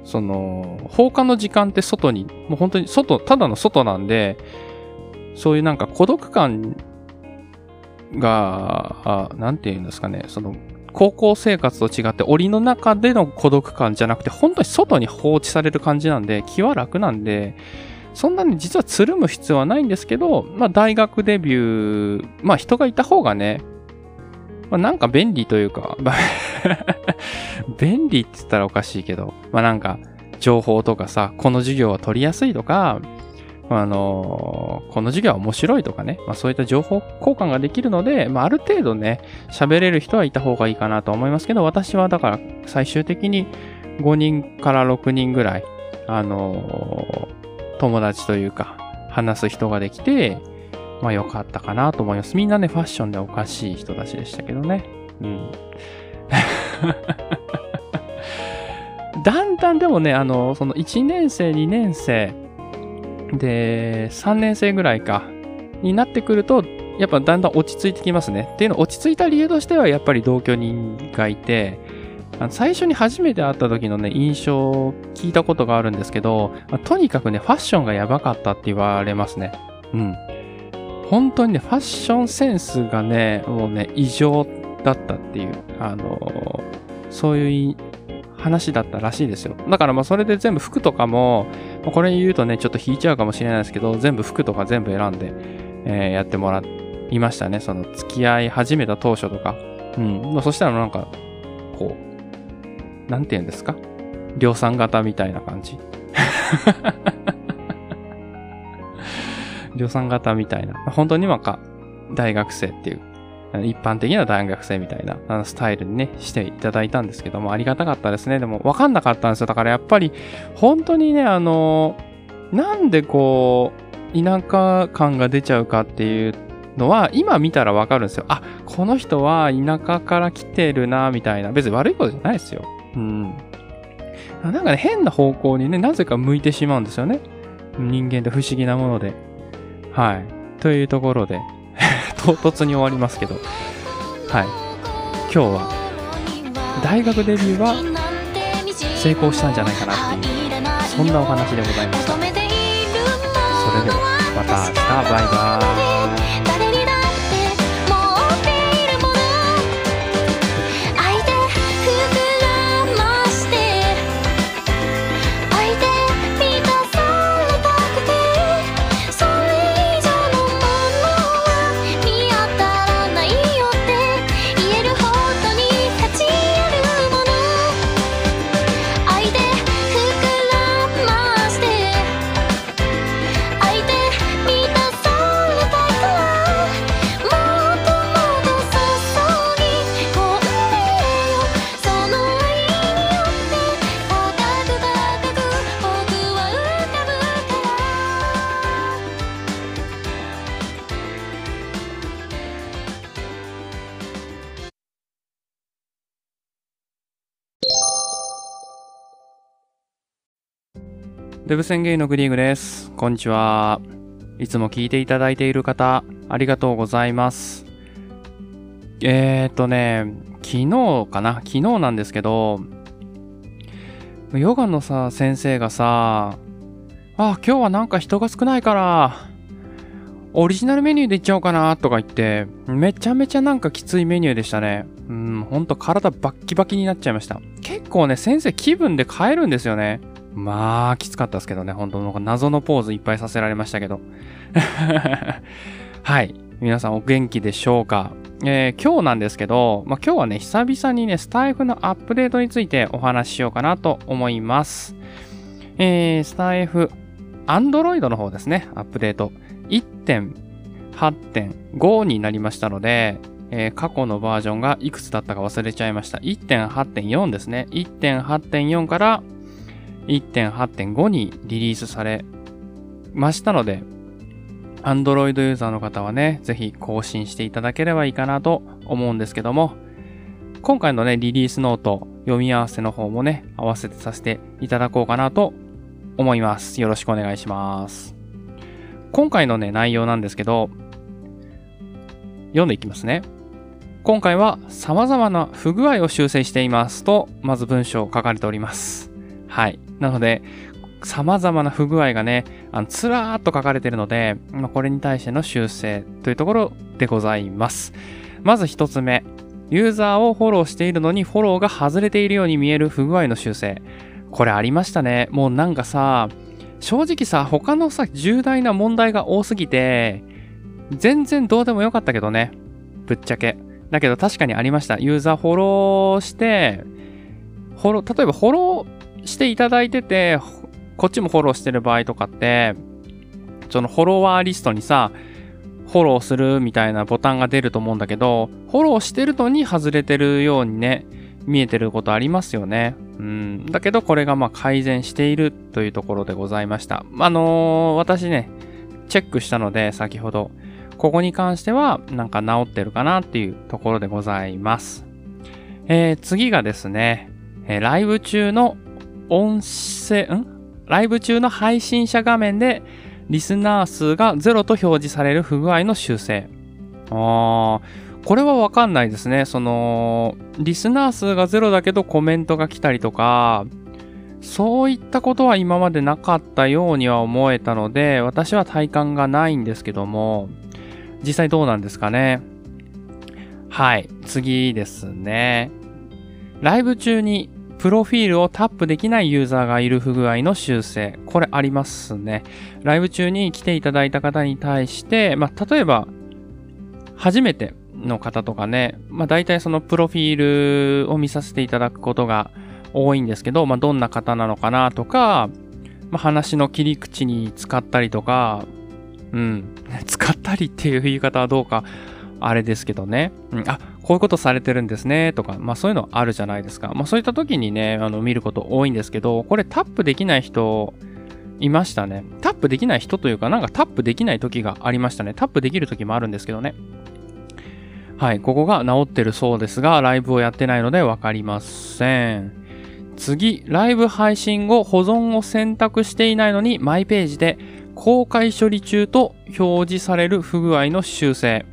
その、放課の時間って外に、もう本当に外、ただの外なんで、そういうなんか孤独感が、あ、なんていうんですかね、その、高校生活と違って、檻の中での孤独感じゃなくて、本当に外に放置される感じなんで、気は楽なんで、そんなに実はつるむ必要はないんですけど、まあ大学デビュー、まあ人がいた方がね、まあなんか便利というか、便利って言ったらおかしいけど、まあなんか情報とかさ、この授業は取りやすいとか、あのー、この授業は面白いとかね、まあ、そういった情報交換ができるので、まあ、ある程度ね、喋れる人はいた方がいいかなと思いますけど、私はだから最終的にごにんからろくにんぐらい、あのー、友達というか、話す人ができて、まあ、良かったかなと思います。みんなね、ファッションでおかしい人たちでしたけどね。うん。だんだん旦でもね、あの、そのいちねん生、にねん生、で、さんねん生ぐらいか、になってくると、やっぱだんだん落ち着いてきますね。っていうの、落ち着いた理由としては、やっぱり同居人がいて、あの最初に初めて会った時のね、印象を聞いたことがあるんですけど、とにかくね、ファッションがやばかったって言われますね。うん。本当にね、ファッションセンスがね、もうね、異常だったっていう、あの、そういう話だったらしいですよ。だからまあそれで全部服とかも、これ言うとね、ちょっと引いちゃうかもしれないですけど、全部服とか全部選んで、えー、やってもらいましたね。その付き合い始めた当初とか。うん。そしたらなんか、こう、なんて言うんですか？量産型みたいな感じ。量産型みたいな。本当になんか、大学生っていう。一般的な大学生みたいなあのスタイルにねしていただいたんですけども、ありがたかったですね。でも分かんなかったんですよ。だからやっぱり本当にね、あのなんでこう田舎感が出ちゃうかっていうのは今見たら分かるんですよ。あ、この人は田舎から来てるなみたいな。別に悪いことじゃないですよ。うん。なんかね、変な方向にね、なぜか向いてしまうんですよね。人間って不思議なもので、はい、というところで。唐突に終わりますけど、はい、今日は大学デビューは成功したんじゃないかなっていう、そんなお話でございました。それではまた明日、バイバーイ。デブ宣言のグリーグです。こんにちは。いつも聞いていただいている方、ありがとうございます。えーとね、昨日かな？昨日なんですけど、ヨガのさ、先生がさ、あ、今日はなんか人が少ないから、オリジナルメニューでいっちゃおうかなとか言って、めちゃめちゃなんかきついメニューでしたね。うん、ほんと体バッキバキになっちゃいました。結構ね、先生気分で変えるんですよね。まあ、きつかったですけどね。本当の謎のポーズいっぱいさせられましたけど。はい。皆さんお元気でしょうか？えー、今日なんですけど、まあ今日はね、久々にね、スタイフのアップデートについてお話ししようかなと思います。えー、スタイフ、Android の方ですね。アップデート いってんはちてんご になりましたので、えー、過去のバージョンがいくつだったか忘れちゃいました。いってんはちてんよん ですね。いってんはちてんよん から、いってんはちてんご にリリースされましたので、Android ユーザーの方はね、ぜひ更新していただければいいかなと思うんですけども、今回のね、リリースノート、読み合わせの方もね、合わせてさせていただこうかなと思います。よろしくお願いします。今回のね、内容なんですけど、読んでいきますね。今回は様々な不具合を修正していますと、まず文章を書かれております。はい。なので、様々な不具合がね、あのつらーっと書かれているので、まあ、これに対しての修正というところでございます。まず一つ目。ユーザーをフォローしているのにフォローが外れているように見える不具合の修正。これありましたね。もうなんかさ、正直さ、他のさ、重大な問題が多すぎて、全然どうでもよかったけどね。ぶっちゃけ。だけど確かにありました。ユーザーフォローして、フォロー、例えばフォロー、していただいてて、こっちもフォローしてる場合とかって、そのフォロワーリストにさ、フォローするみたいなボタンが出ると思うんだけど、フォローしてるのに外れてるようにね、見えてることありますよね。うん。だけどこれがまあ改善しているというところでございました。あのー、私ね、チェックしたので先ほど、ここに関してはなんか治ってるかなっていうところでございます。えー、次がですね、ライブ中の音声、ん?ライブ中の配信者画面でリスナー数がゼロと表示される不具合の修正。あー、これはわかんないですね。その、リスナー数がゼロだけどコメントが来たりとか、そういったことは今までなかったようには思えたので、私は体感がないんですけども、実際どうなんですかね。はい、次ですね。ライブ中にプロフィールをタップできないユーザーがいる不具合の修正。これありますね。ライブ中に来ていただいた方に対して、まあ、例えば、初めての方とかね、まあ、大体そのプロフィールを見させていただくことが多いんですけど、まあ、どんな方なのかなとか、まあ、話の切り口に使ったりとか、うん、使ったりっていう言い方はどうか、あれですけどね、うん、あ、こういうことされてるんですねとか、まあそういうのあるじゃないですか。まあそういった時にね、あの見ること多いんですけど、これタップできない人いましたね。タップできない人というか、なんかタップできない時がありましたね。タップできる時もあるんですけどね。はい、ここが直ってるそうですが、ライブをやってないのでわかりません。次、ライブ配信後保存を選択していないのにマイページで公開処理中と表示される不具合の修正。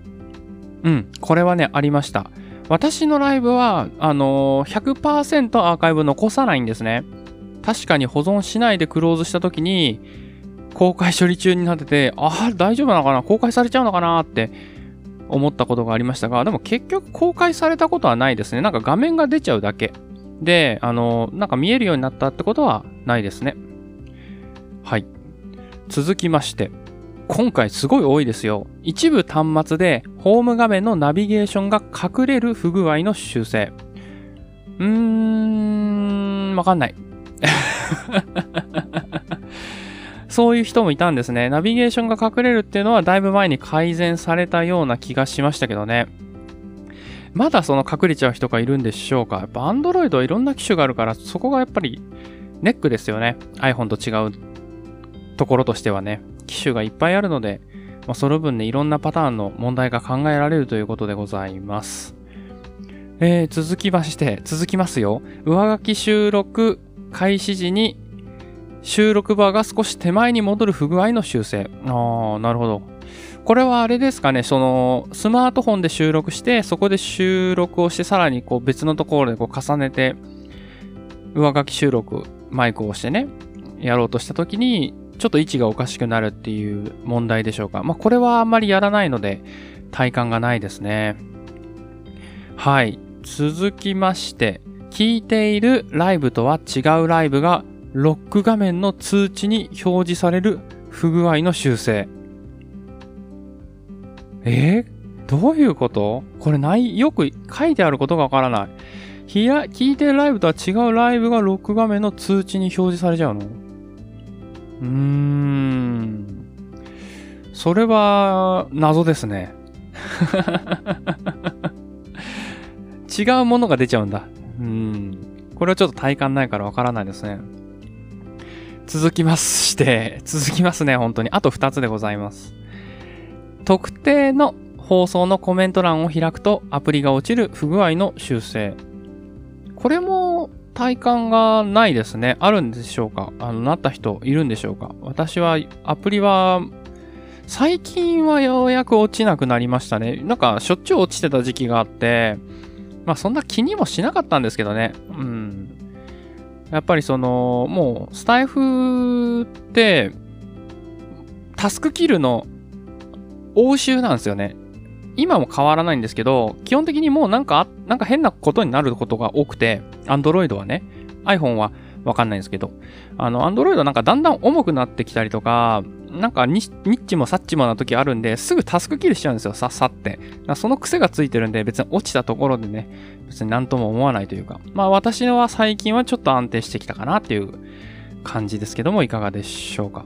うん、これはね、ありました。私のライブは、あのー、ひゃくパーセント アーカイブ残さないんですね。確かに保存しないでクローズした時に、公開処理中になってて、ああ、大丈夫なのかな?公開されちゃうのかな?って思ったことがありましたが、でも結局公開されたことはないですね。なんか画面が出ちゃうだけ。で、あのー、なんか見えるようになったってことはないですね。はい。続きまして。今回すごい多いですよ。一部端末でホーム画面のナビゲーションが隠れる不具合の修正。うーん、わかんない。そういう人もいたんですね。ナビゲーションが隠れるっていうのはだいぶ前に改善されたような気がしましたけどね。まだその隠れちゃう人がいるんでしょうか。やっぱ Android はいろんな機種があるから、そこがやっぱりネックですよね。iPhone と違うところとしてはね。機種がいっぱいあるので、まあ、その分ね、いろんなパターンの問題が考えられるということでございます。えー、続きまして、続きますよ。上書き収録開始時に収録バーが少し手前に戻る不具合の修正。ああ、なるほど。これはあれですかね、そのスマートフォンで収録して、そこで収録をして、さらにこう別のところでこう重ねて、上書き収録、マイクを押してね、やろうとしたときに、ちょっと位置がおかしくなるっていう問題でしょうか。まあ、これはあんまりやらないので体感がないですね。はい。続きまして、聞いているライブとは違うライブがロック画面の通知に表示される不具合の修正。えー、どういうこと？これない、よく書いてあることがわからない。ひや、聞いているライブとは違うライブがロック画面の通知に表示されちゃうの？うーん、それは謎ですね。違うものが出ちゃうんだ。うん、これはちょっと体感ないからわからないですね。続きまして、続きますね、本当に。あとふたつでございます。特定の放送のコメント欄を開くとアプリが落ちる不具合の修正。これも、体感がないですね。あるんでしょうか？あの、なった人いるんでしょうか？私は、アプリは、最近はようやく落ちなくなりましたね。なんか、しょっちゅう落ちてた時期があって、まあ、そんな気にもしなかったんですけどね。うん。やっぱりその、もう、スタイフって、タスクキルの応酬なんですよね。今も変わらないんですけど、基本的にもうなんか、なんか変なことになることが多くて、Android はね、iPhone はわかんないんですけど、あの、Android はなんかだんだん重くなってきたりとか、なんかニッチもサッチもな時あるんで、すぐタスクキルしちゃうんですよ、さっさって。その癖がついてるんで、別に落ちたところでね、別になんとも思わないというか、まあ私は最近はちょっと安定してきたかなっていう感じですけども、いかがでしょうか。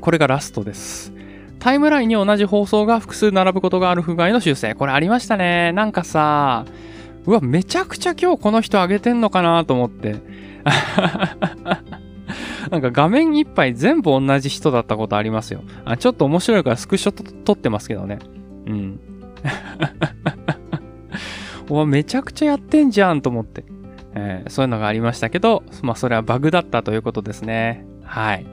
これがラストです。タイムラインに同じ放送が複数並ぶことがある不具合の修正。これありましたね。なんかさ、うわ、めちゃくちゃ今日この人上げてんのかなと思って。なんか画面一杯全部同じ人だったことありますよ。あ、ちょっと面白いからスクショと撮ってますけどね。うん。うわ、めちゃくちゃやってんじゃんと思って。ええー、そういうのがありましたけど、まあそれはバグだったということですね。はい。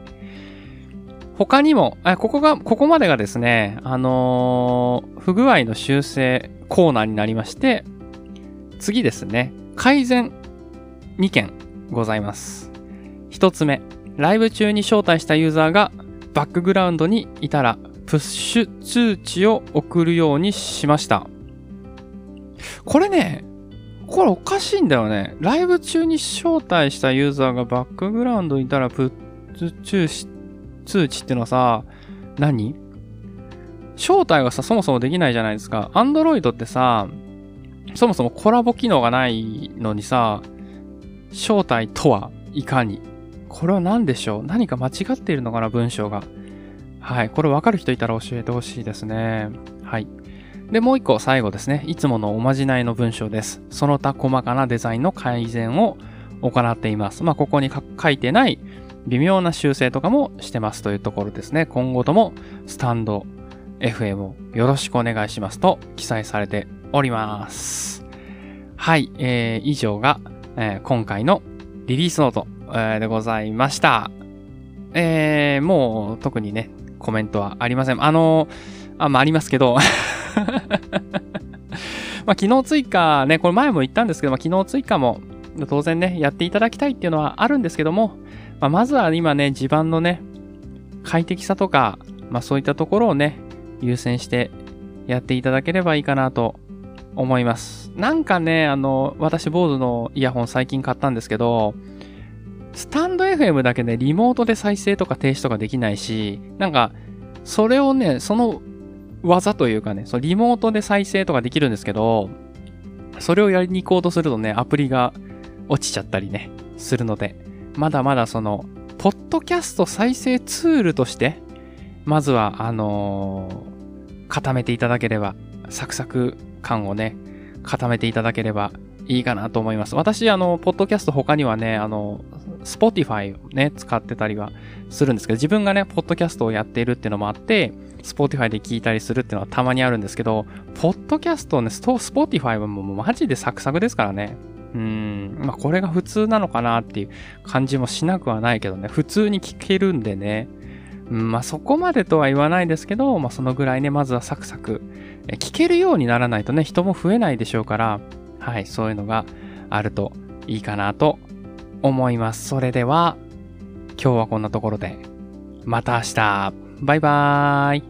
他にも、あ、ここが、ここまでがですね、あのー、不具合の修正コーナーになりまして、次ですね、改善にけんございます。ひとつめ、ライブ中に招待したユーザーがバックグラウンドにいたら、プッシュ通知を送るようにしました。これね、これおかしいんだよね。ライブ中に招待したユーザーがバックグラウンドにいたら、プッシュ通知ってのはさ、何？招待がさ、そもそもできないじゃないですか。Android ってさ、そもそもコラボ機能がないのにさ、招待とはいかに。これは何でしょう？何か間違っているのかな、文章が。はい。これ分かる人いたら教えてほしいですね。はい。で、もう一個最後ですね。いつものおまじないの文章です。その他細かなデザインの改善を行っています。まあ、ここに書いてない微妙な修正とかもしてますというところですね。今後ともスタンド エフエム をよろしくお願いしますと記載されております。はい、えー、以上が、えー、今回のリリースノート、えー、でございました。えー、もう特にね、コメントはありません。あのー、あ、まあ、ありますけどまあ、機能追加ね、これ前も言ったんですけど、まあ、機能追加も当然ね、やっていただきたいっていうのはあるんですけども、まあ、まずは今ね、地盤のね、快適さとか、まあそういったところをね、優先してやっていただければいいかなと思います。なんかね、あの、私、ボーズのイヤホン最近買ったんですけど、スタンド エフエム だけね、リモートで再生とか停止とかできないし、なんか、それをね、その技というかね、そのリモートで再生とかできるんですけど、それをやりに行こうとするとね、アプリが落ちちゃったりね、するので、まだまだその、ポッドキャスト再生ツールとして、まずは、あのー、固めていただければ、サクサク感をね、固めていただければいいかなと思います。私、あの、ポッドキャスト他にはね、あの、Spotify をね、使ってたりはするんですけど、自分がね、ポッドキャストをやっているっていうのもあって、Spotify で聞いたりするっていうのはたまにあるんですけど、ポッドキャストね、Spotify はもうマジでサクサクですからね。うーん、まあ、これが普通なのかなっていう感じもしなくはないけどね、普通に聞けるんでね、うん、まあ、そこまでとは言わないですけど、まあ、そのぐらいね、まずはサクサク、え、聞けるようにならないとね、人も増えないでしょうから、はい、そういうのがあるといいかなと思います。それでは、今日はこんなところで、また明日、バイバーイ。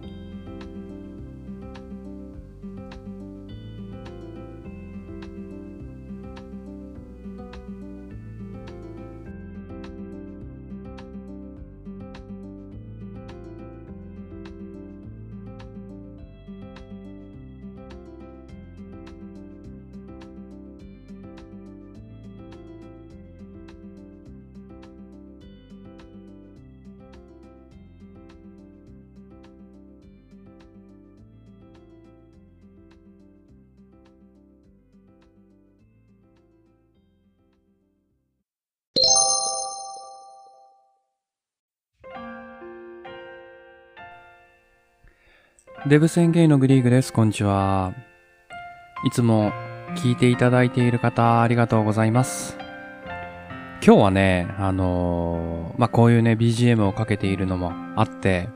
デブ宣言のグリーグです。こんにちは。いつも聞いていただいている方、ありがとうございます。今日はね、あのー、まあ、こういうね、ビージーエム をかけているのもあって、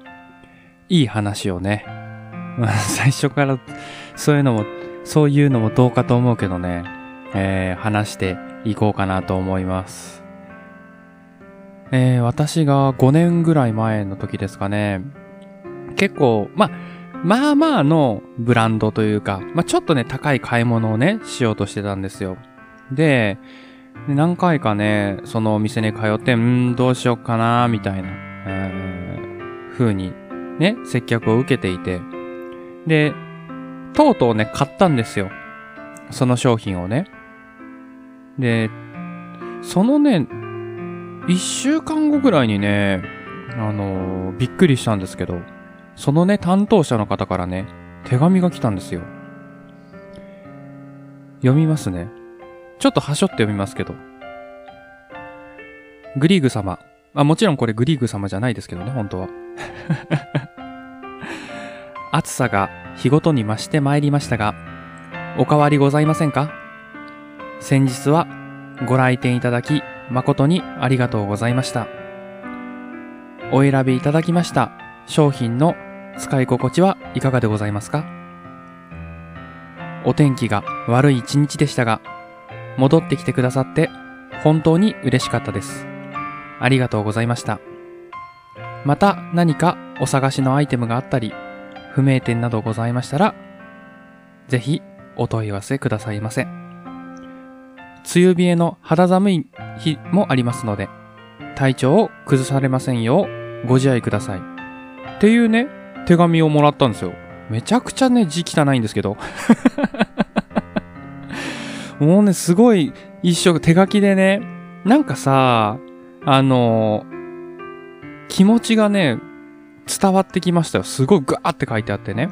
いい話をね、最初からそういうのも、そういうのもどうかと思うけどね、えー、話していこうかなと思います。えー、私がごねんぐらい前の時ですかね、結構、まあ、まあまあのブランドというか、まあちょっとね、高い買い物をね、しようとしてたんですよ。で、何回かね、そのお店に通って、んー、どうしよっかな、みたいな、えー、風にね、接客を受けていて。で、とうとうね、買ったんですよ。その商品をね。で、そのね、一週間後ぐらいにね、あのー、びっくりしたんですけど、そのね、担当者の方からね、手紙が来たんですよ。読みますね。ちょっと端折って読みますけど。グリーグ様。あ、もちろんこれグリーグ様じゃないですけどね、本当は。暑さが日ごとに増してまいりましたが、お変わりございませんか？先日はご来店いただき誠にありがとうございました。お選びいただきました商品の使い心地はいかがでございますか？お天気が悪い一日でしたが、戻ってきてくださって本当に嬉しかったです。ありがとうございました。また何かお探しのアイテムがあったり、不明点などございましたら、ぜひお問い合わせくださいませ。梅雨冷えの肌寒い日もありますので、体調を崩されませんようご自愛ください。っていうね、手紙をもらったんですよ。めちゃくちゃね、字汚いんですけど。もうね、すごい一生手書きでね、なんかさ、あの、気持ちがね、伝わってきましたよ。すごいグワーって書いてあってね。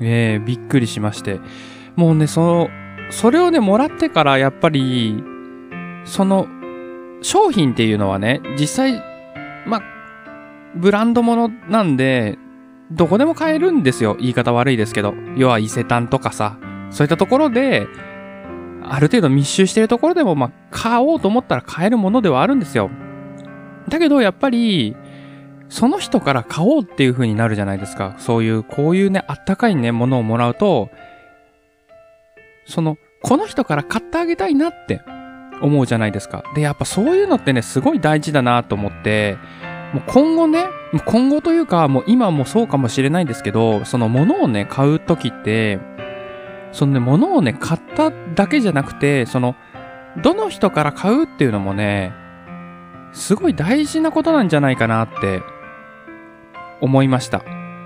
えー、びっくりしまして。もうね、その、それをね、もらってから、やっぱり、その、商品っていうのはね、実際、ま、ブランドものなんで、どこでも買えるんですよ。言い方悪いですけど。要は伊勢丹とかさ、そういったところで、ある程度密集してるところでも、まあ、買おうと思ったら買えるものではあるんですよ。だけど、やっぱり、その人から買おうっていう風になるじゃないですか。そういう、こういうね、あったかいね、ものをもらうと、その、この人から買ってあげたいなって思うじゃないですか。で、やっぱそういうのってね、すごい大事だなと思って、もう今後ね、今後というか、もう今もそうかもしれないんですけど、その物をね、買うときって、そのね、物をね、買っただけじゃなくて、その、どの人から買うっていうのもね、すごい大事なことなんじゃないかなって思いました。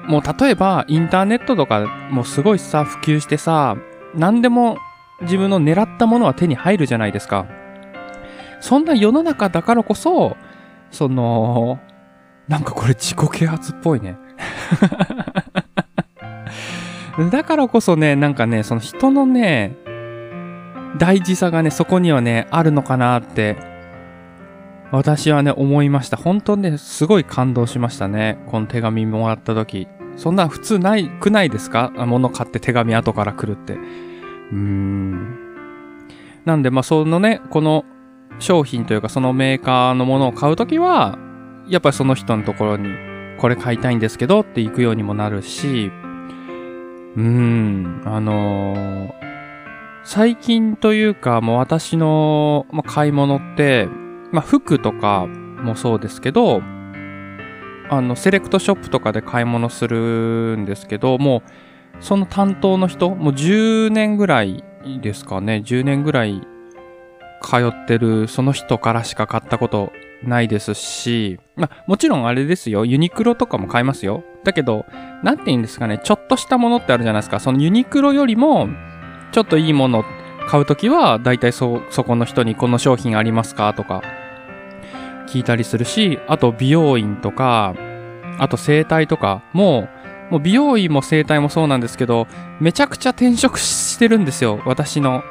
もう例えばインターネットとかもうすごいさ普及してさ、何でも自分の狙ったものは手に入るじゃないですか。そんな世の中だからこそ、その、なんかこれ自己啓発っぽいね。だからこそね、なんかね、その人のね、大事さがね、そこにはね、あるのかなって私はね、思いました。本当にね、すごい感動しましたね。この手紙もらった時。そんな普通ないくないですか？物買って手紙後から来るって。うーん。なんで、まあ、そのね、この商品というか、そのメーカーのものを買うときは、やっぱりその人のところに、これ買いたいんですけどって行くようにもなるし、うーん、あのー、最近というか、もう私の、まあ、買い物って、まあ、服とかもそうですけど、あの、セレクトショップとかで買い物するんですけど、もう、その担当の人、もうじゅうねんぐらいですかね、じゅうねんぐらい通ってる、その人からしか買ったことないですし、まあ、もちろんあれですよ、ユニクロとかも買いますよ。だけど、なんて言うんですかね、ちょっとしたものってあるじゃないですか、そのユニクロよりも、ちょっといいもの買うときは、だいたいそ、そこの人にこの商品ありますかとか、聞いたりするし、あと美容院とか、あと整体とかも、もう美容院も整体もそうなんですけど、めちゃくちゃ転職してるんですよ。私の、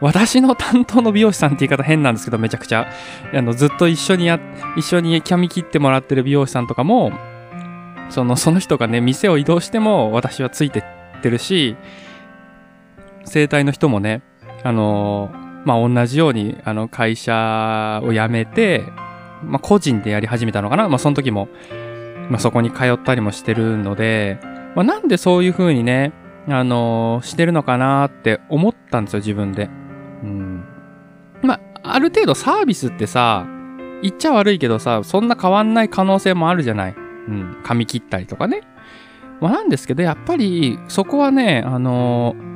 私の担当の美容師さんって言い方変なんですけど、めちゃくちゃ。あの、ずっと一緒にや、一緒に髪切ってもらってる美容師さんとかも、その、その人がね、店を移動しても私はついてってるし、整体の人もね、あの、まあ、同じように、あの、会社を辞めて、まあ、個人でやり始めたのかな。まあ、その時も、まあ、そこに通ったりもしてるので、まあ、なんでそういう風にね、あのー、してるのかなって思ったんですよ、自分で。うん。まあ、ある程度サービスってさ、言っちゃ悪いけどさ、そんな変わんない可能性もあるじゃない。うん。髪切ったりとかね。まあ、なんですけど、やっぱり、そこはね、あのー、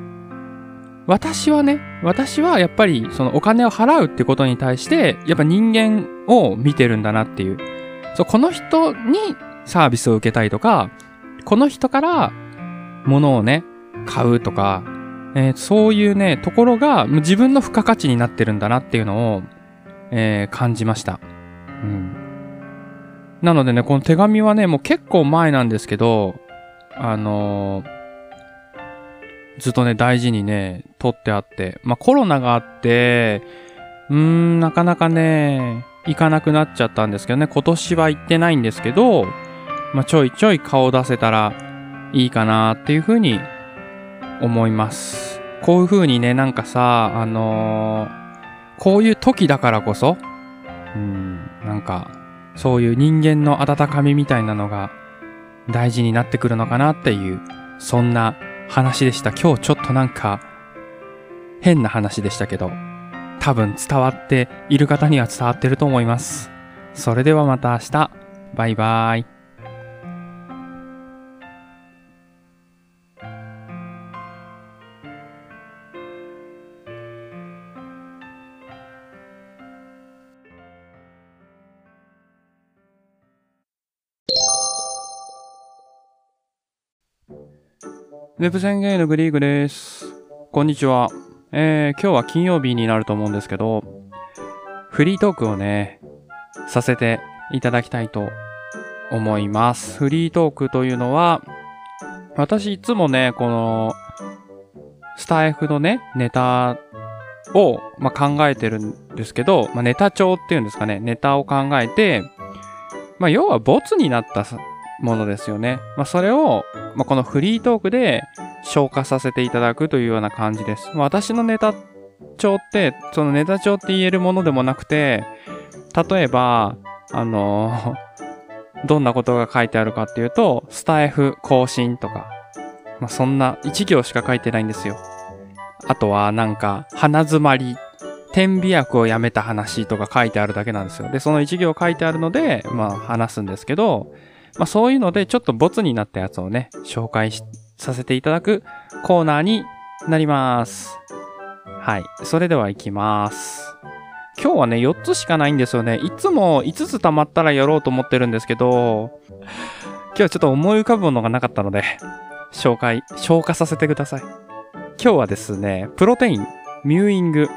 私はね、私はやっぱりそのお金を払うってことに対して、やっぱ人間を見てるんだなっていう。そう、この人にサービスを受けたいとか、この人から物をね、買うとか、えー、そういうね、ところが自分の付加価値になってるんだなっていうのを、えー、感じました。うん。なのでね、この手紙はね、もう結構前なんですけど、あのー、ずっとね、大事にね、取ってあって。まあ、コロナがあって、うーん、なかなかね、行かなくなっちゃったんですけどね、今年は行ってないんですけど、まあ、ちょいちょい顔出せたらいいかなっていうふうに思います。こういうふうにね、なんかさ、あのー、こういう時だからこそ、うん、なんかそういう人間の温かみみたいなのが大事になってくるのかなっていう、そんな話でした。今日ちょっとなんか変な話でしたけど、多分伝わっている方には伝わってると思います。それではまた明日、バイバーイ。ウェブ宣言のグリーグです。こんにちは。えー、今日は金曜日になると思うんですけど、フリートークをね、させていただきたいと思います。フリートークというのは、私いつもね、この、スタイフのね、ネタを、まあ、考えてるんですけど、まあ、ネタ帳っていうんですかね、ネタを考えて、まあ、要はボツになったものですよね。まあ、それを、まあ、このフリートークで消化させていただくというような感じです。私のネタ帳って、そのネタ帳って言えるものでもなくて、例えば、あのー、どんなことが書いてあるかっていうと、スタイフ更新とか、まあ、そんないちぎょうしか書いてないんですよ。あとはなんか、鼻詰まり、点鼻薬をやめた話とか書いてあるだけなんですよ。で、そのいち行書いてあるので、まあ話すんですけど、まあそういうのでちょっとボツになったやつをね、紹介させていただくコーナーになります。はい。それでは行きます。今日はね、よっつしかないんですよね。いつもいつつ溜まったらやろうと思ってるんですけど、今日はちょっと思い浮かぶものがなかったので、紹介、消化させてください。今日はですね、プロテイン、ミューイング、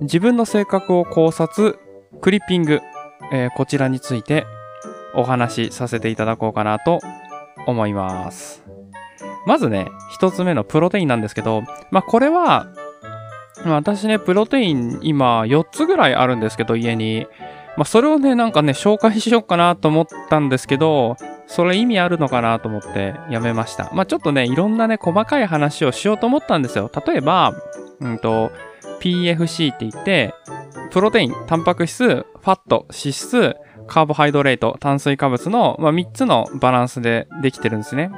自分の性格を考察、クリッピング、えー、こちらについて、お話しさせていただこうかなと思います。まずね、一つ目のプロテインなんですけど、まあこれは、私ね、プロテイン今よっつぐらいあるんですけど、家に。まあそれをね、なんかね、紹介しようかなと思ったんですけど、それ意味あるのかなと思ってやめました。まあちょっとね、いろんなね、細かい話をしようと思ったんですよ。例えば、うんと、ピーエフシー って言って、プロテイン、タンパク質、ファット、脂質、カーボハイドレート、炭水化物の、まあ、みっつのバランスでできてるんですね。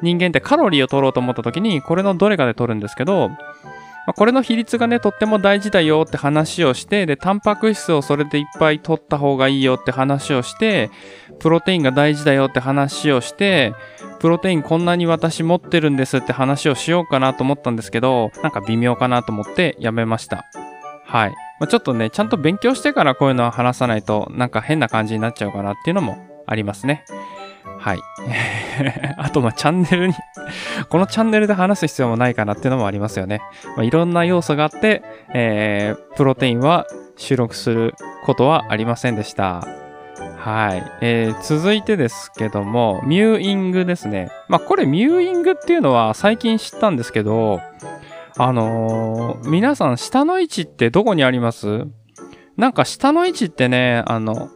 人間ってカロリーを取ろうと思った時にこれのどれかで取るんですけど、まあ、これの比率がねとっても大事だよって話をして、でタンパク質をそれでいっぱい取った方がいいよって話をして、プロテインが大事だよって話をして、プロテインこんなに私持ってるんですって話をしようかなと思ったんですけど、なんか微妙かなと思ってやめました。はい。まあ、ちょっとね、ちゃんと勉強してからこういうのは話さないと、なんか変な感じになっちゃうかなっていうのもありますね。はい。あと、まあ、チャンネルに、このチャンネルで話す必要もないかなっていうのもありますよね。まあ、いろんな要素があって、えー、プロテインは収録することはありませんでした。はい。えー、続いてですけども、ミューイングですね。まあ、これミューイングっていうのは最近知ったんですけど、あのー、皆さん下の位置ってどこにあります？なんか下の位置ってね、あの、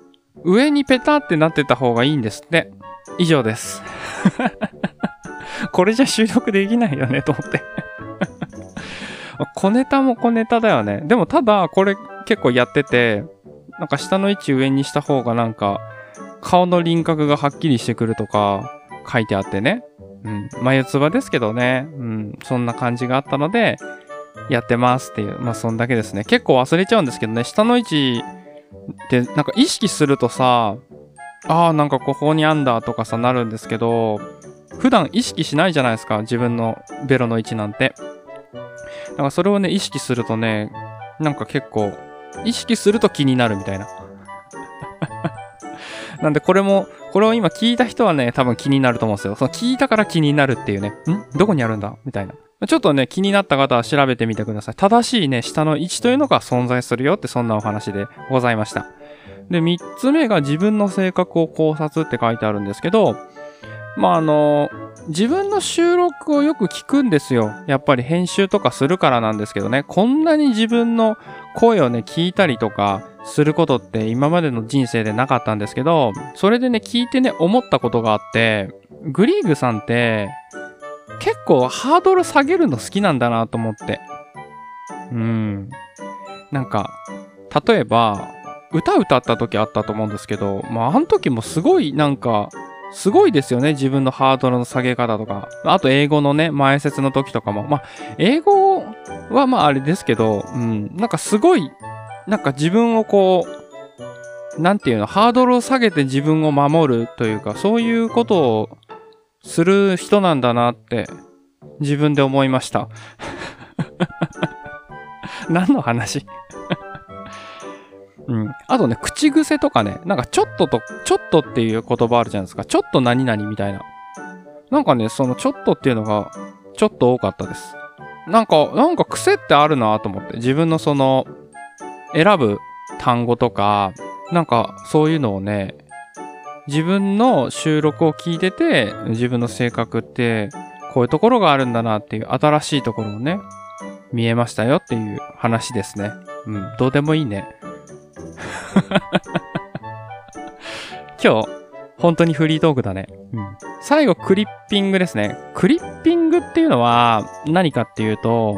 上にペタってなってた方がいいんですって。以上です。これじゃ収録できないよね、と思って。小ネタも小ネタだよね。でもただ、これ結構やってて、なんか下の位置上にした方がなんか、顔の輪郭がはっきりしてくるとか書いてあってね。うん、眉唾ですけどね、うん、そんな感じがあったのでやってますっていう、まあそんだけですね。結構忘れちゃうんですけどね、下の位置ってなんか意識するとさあ、ーなんかここにあんだとかさなるんですけど、普段意識しないじゃないですか、自分のベロの位置なんて。だからそれをね意識するとね、なんか結構意識すると気になるみたいななんでこれも、これを今聞いた人はね、多分気になると思うんですよ。その聞いたから気になるっていうね。ん？どこにあるんだ？みたいな。ちょっとね、気になった方は調べてみてください。正しいね、下の位置というのが存在するよって、そんなお話でございました。で、三つ目が自分の性格を考察って書いてあるんですけど、まあ、あの、自分の収録をよく聞くんですよ。やっぱり編集とかするからなんですけどね、こんなに自分の声をね、聞いたりとか、することって今までの人生でなかったんですけど、それでね聞いてね思ったことがあって、グリーグさんって結構ハードル下げるの好きなんだなと思って、うん、なんか例えば歌歌った時あったと思うんですけど、まああの時もすごいなんかすごいですよね、自分のハードルの下げ方とか。あと英語のね、前説の時とかも、まあ英語はまああれですけど、うん、なんかすごいなんか自分をこう、なんていうの、ハードルを下げて自分を守るというか、そういうことをする人なんだなって自分で思いました何の話うん、あとね、口癖とかね、なんかちょっとと、ちょっとっていう言葉あるじゃないですか。ちょっと何々みたいな。なんかね、そのちょっとっていうのが、ちょっと多かったです。なんか、なんか癖ってあるなと思って、自分のその、選ぶ単語とか、なんかそういうのをね、自分の収録を聞いてて、自分の性格って、こういうところがあるんだなっていう、新しいところをね、見えましたよっていう話ですね。うん、どうでもいいね。今日本当にフリートークだね、うん、最後クリッピングですね。クリッピングっていうのは何かっていうと、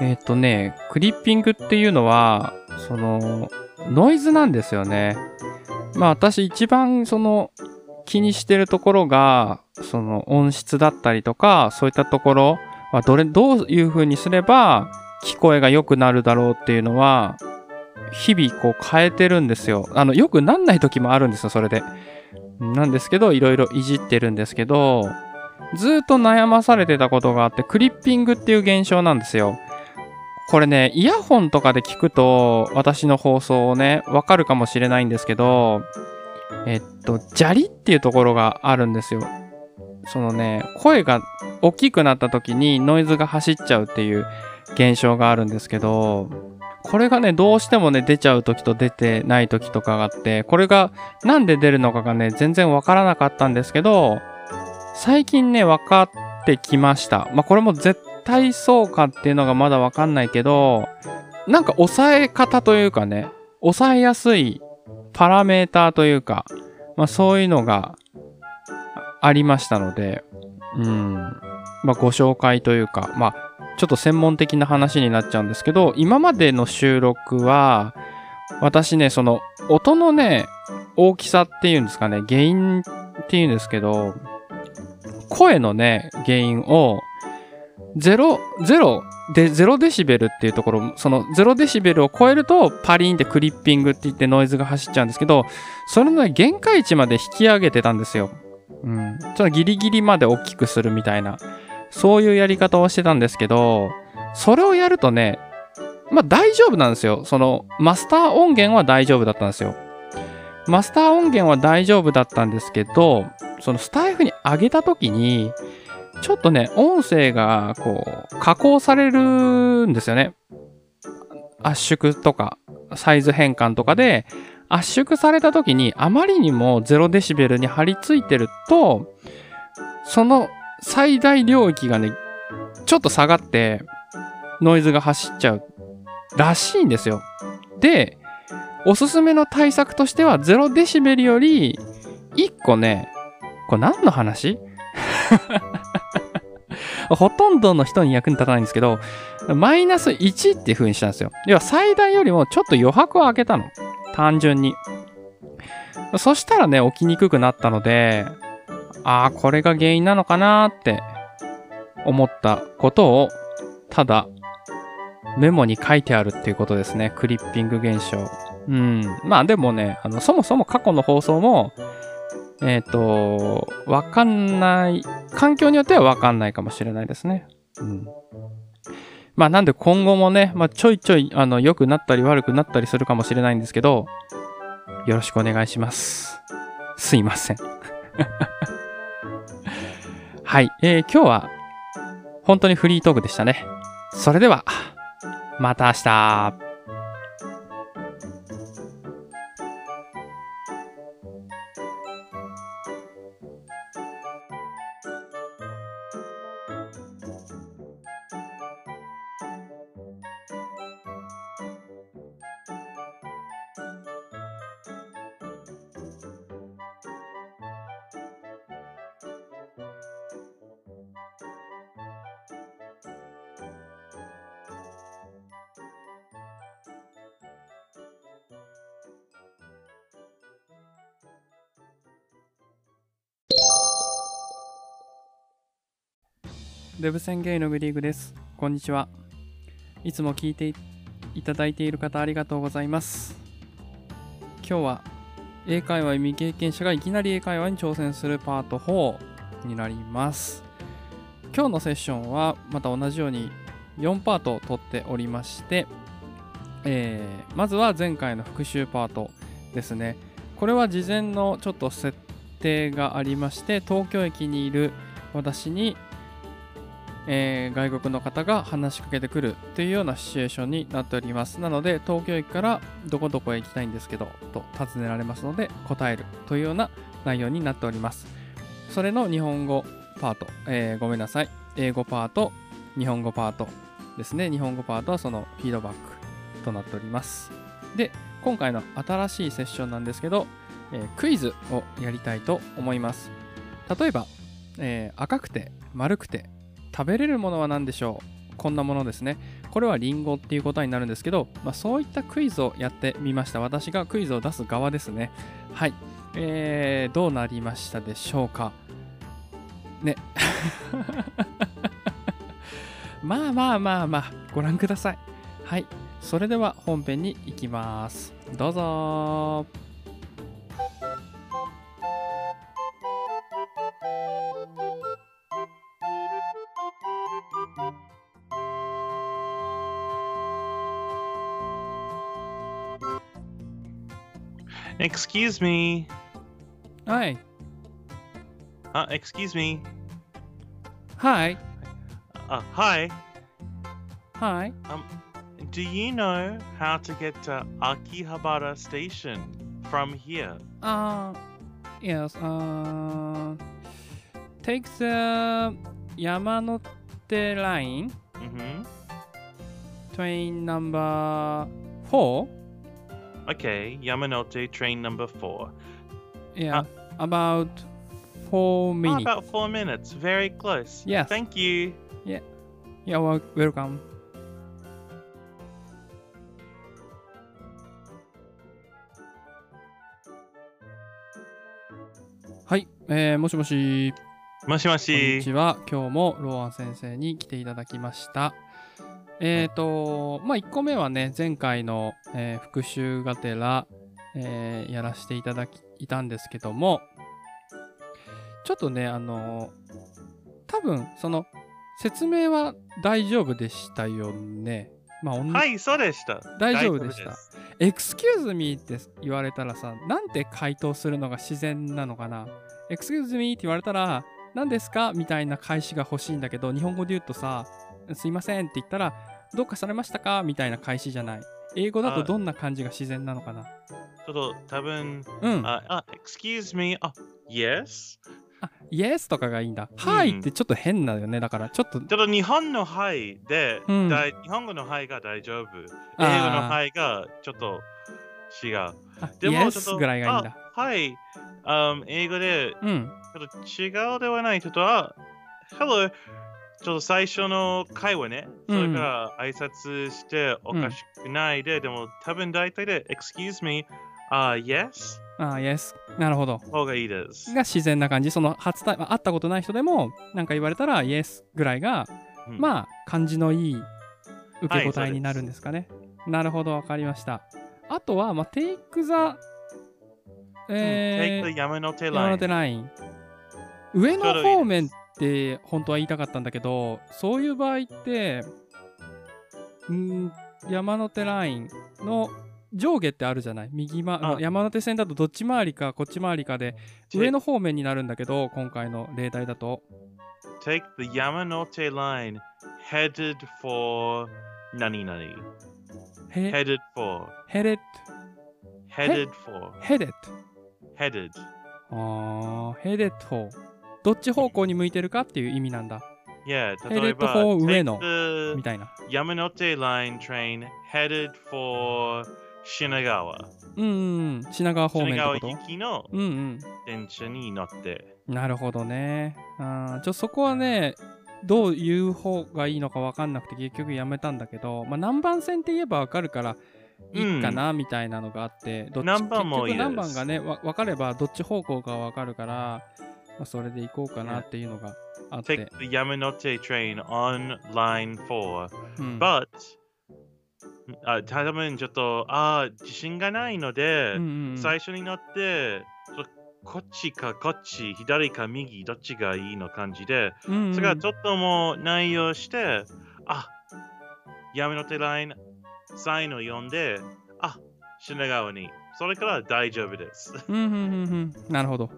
えっとねクリッピングっていうのはそのノイズなんですよね。まあ私一番その気にしてるところがその音質だったりとか、そういったところはどれどういう風にすれば聞こえが良くなるだろうっていうのは日々こう変えてるんですよ。あの、よくなんない時もあるんですよ、それで。なんですけど、いろいろいじってるんですけど、ずっと悩まされてたことがあって、クリッピングっていう現象なんですよ。これね、イヤホンとかで聞くと、私の放送をね、わかるかもしれないんですけど、えっと、砂利っていうところがあるんですよ。そのね、声が大きくなった時にノイズが走っちゃうっていう現象があるんですけど、これがね、どうしてもね、出ちゃう時と出てない時とかがあって、これがなんで出るのかがね、全然わからなかったんですけど、最近ね、わかってきました。まあ、これも絶対そうかっていうのがまだわかんないけど、なんか抑え方というかね、抑えやすいパラメーターというか、まあ、そういうのがありましたので、うん、まあ、ご紹介というか、まあ、ちょっと専門的な話になっちゃうんですけど、今までの収録は、私ね、その、音のね、大きさっていうんですかね、原因っていうんですけど、声のね、原因を、ゼロ、ゼロで、ゼロデシベルっていうところ、そのゼロデシベルを超えると、パリーンってクリッピングって言ってノイズが走っちゃうんですけど、それのね、限界値まで引き上げてたんですよ。うん。ちょっとギリギリまで大きくするみたいな。そういうやり方をしてたんですけど、それをやるとね、まあ大丈夫なんですよ。そのマスター音源は大丈夫だったんですよ。マスター音源は大丈夫だったんですけど、そのスタイフに上げた時に、ちょっとね、音声がこう、加工されるんですよね。圧縮とか、サイズ変換とかで、圧縮された時に、あまりにもゼロデシベルに張り付いてると、その、最大領域がね、ちょっと下がって、ノイズが走っちゃうらしいんですよ。で、おすすめの対策としては、ゼロデシベルより、いっこね、これ何の話ほとんどの人に役に立たないんですけど、マイナスいちっていう風にしたんですよ。要は最大よりもちょっと余白を空けたの。単純に。そしたらね、起きにくくなったので、ああ、これが原因なのかなーって思ったことを、ただメモに書いてあるっていうことですね。クリッピング現象。うん。まあでもね、あの、そもそも過去の放送も、えっと、わかんない、環境によってはわかんないかもしれないですね。うん。まあなんで今後もね、まあちょいちょい、あの、良くなったり悪くなったりするかもしれないんですけど、よろしくお願いします。すいません。はい、えー、今日は本当にフリートークでしたね。それでは、また明日。デブ宣言のグリーグです。こんにちは。いつも聞いていただいている方ありがとうございます。今日は英会話未経験者がいきなり英会話に挑戦するパートフォーになります。今日のセッションはまた同じようによんパートを取っておりまして、えー、まずは前回の復習パートですね。これは事前のちょっと設定がありまして、東京駅にいる私にえー、外国の方が話しかけてくるというようなシチュエーションになっております。なので東京駅からどこどこへ行きたいんですけどと尋ねられますので答えるというような内容になっております。それの日本語パート、えー、ごめんなさい英語パート、日本語パートですね。日本語パートはそのフィードバックとなっております。で、今回の新しいセッションなんですけど、えー、クイズをやりたいと思います。例えば、えー、赤くて丸くて食べれるものは何でしょう。こんなものですね。これはリンゴっていうことになるんですけど、まあ、そういったクイズをやってみました。私がクイズを出す側ですね。はい、えー、どうなりましたでしょうかね。まあまあまあまあご覧ください。はい、それでは本編に行きます。どうぞ。Excuse me. Hi. Uh, excuse me. Hi. Uh, hi. Hi. Um, do you know how to get to Akihabara Station from here? Uh, yes. Uh, take the Yamanote Line. Mm-hmm. Train number four.Okay, Yamanote train number four. Yeah, uh, about four minutes. Oh, about four minutes. Very close. Yes. Thank you. Yeah. You're welcome. はい、えー、もしもし。もしもし。こんにちは。今日もローアン先生に来ていただきました。えーとまあ、いっこめはね、前回の、えー、復習がてら、えー、やらせていただきいたんですけども、ちょっとね、あのー、多分その説明は大丈夫でしたよね。まあ、はい、そうでした。大丈夫でした。Excuse me って言われたらさ、なんて回答するのが自然なのかな。Excuse me って言われたら、何ですかみたいな返しが欲しいんだけど、日本語で言うとさ、すいませんって言ったら、どうかされましたかみたいな返しじゃない。英語だとどんな感じが自然なのかな。ちょっと多分、うん、あ, あ、excuse me、あ、yes。あ、yes とかがいいんだ。うん、はいってちょっと変なよね。だからちょっと。ちょっと日本のはいで、うん、だい日本語のはいが大丈夫。英語のはいがちょっと違う。でもちょっと、yes、ぐらいがいいんだ。はい、um、英語で、うん、ちょっと違うではない。ちょっと、あ、hello。ちょっと最初の会話ね、それから挨拶しておかしくないで、うん、でも多分大体で Excuse me、uh, Yes、uh, Yes、なるほど方がいいです。が自然な感じ。その初対会ったことない人でも何か言われたら Yes ぐらいが、うん、まあ感じのいい受け答えになるんですかね、はい、なるほど、わかりました。あとは、まあ、Take the、えーうん、Take the Yamanote Line、 Yamanote Line 上の方面で本当は言いたかったんだけど、そういう場合ってん山手ラインの上下ってあるじゃない。右、ま、山手線だとどっち回りかこっち回りかで上の方面になるんだけど、今回の例題だと Take the Yamanote line headed for 何々 headed for headed headed for headed headed あー headed forどっち方向に向いてるかっていう意味なんだ。いや、例えば、上のみたいな。Yamanote Line train headed for 品川。うん、品川方面ってこと。品川行きの電車に乗って。うんうん、なるほどね。あ、ちょそこはね、どういう方がいいのか分かんなくて結局やめたんだけど、まあ、南蛮線って言えば分かるからいいかなみたいなのがあって、うん、どっち南蛮もいいです。結局南蛮がね、分かればどっち方向か分かるから。まあ、それで行こうかなっていうのがあって。Take the Yamanote train on line four、うん、but あ多分ちょっとあ自信がないので、うんうんうん、最初に乗ってこっちかこっち左か右どっちがいいの感じで、うんうん、それがちょっともう内容してあ山手ラインサインを読んであ品川にそれから大丈夫です、うんうんうんうん、なるほど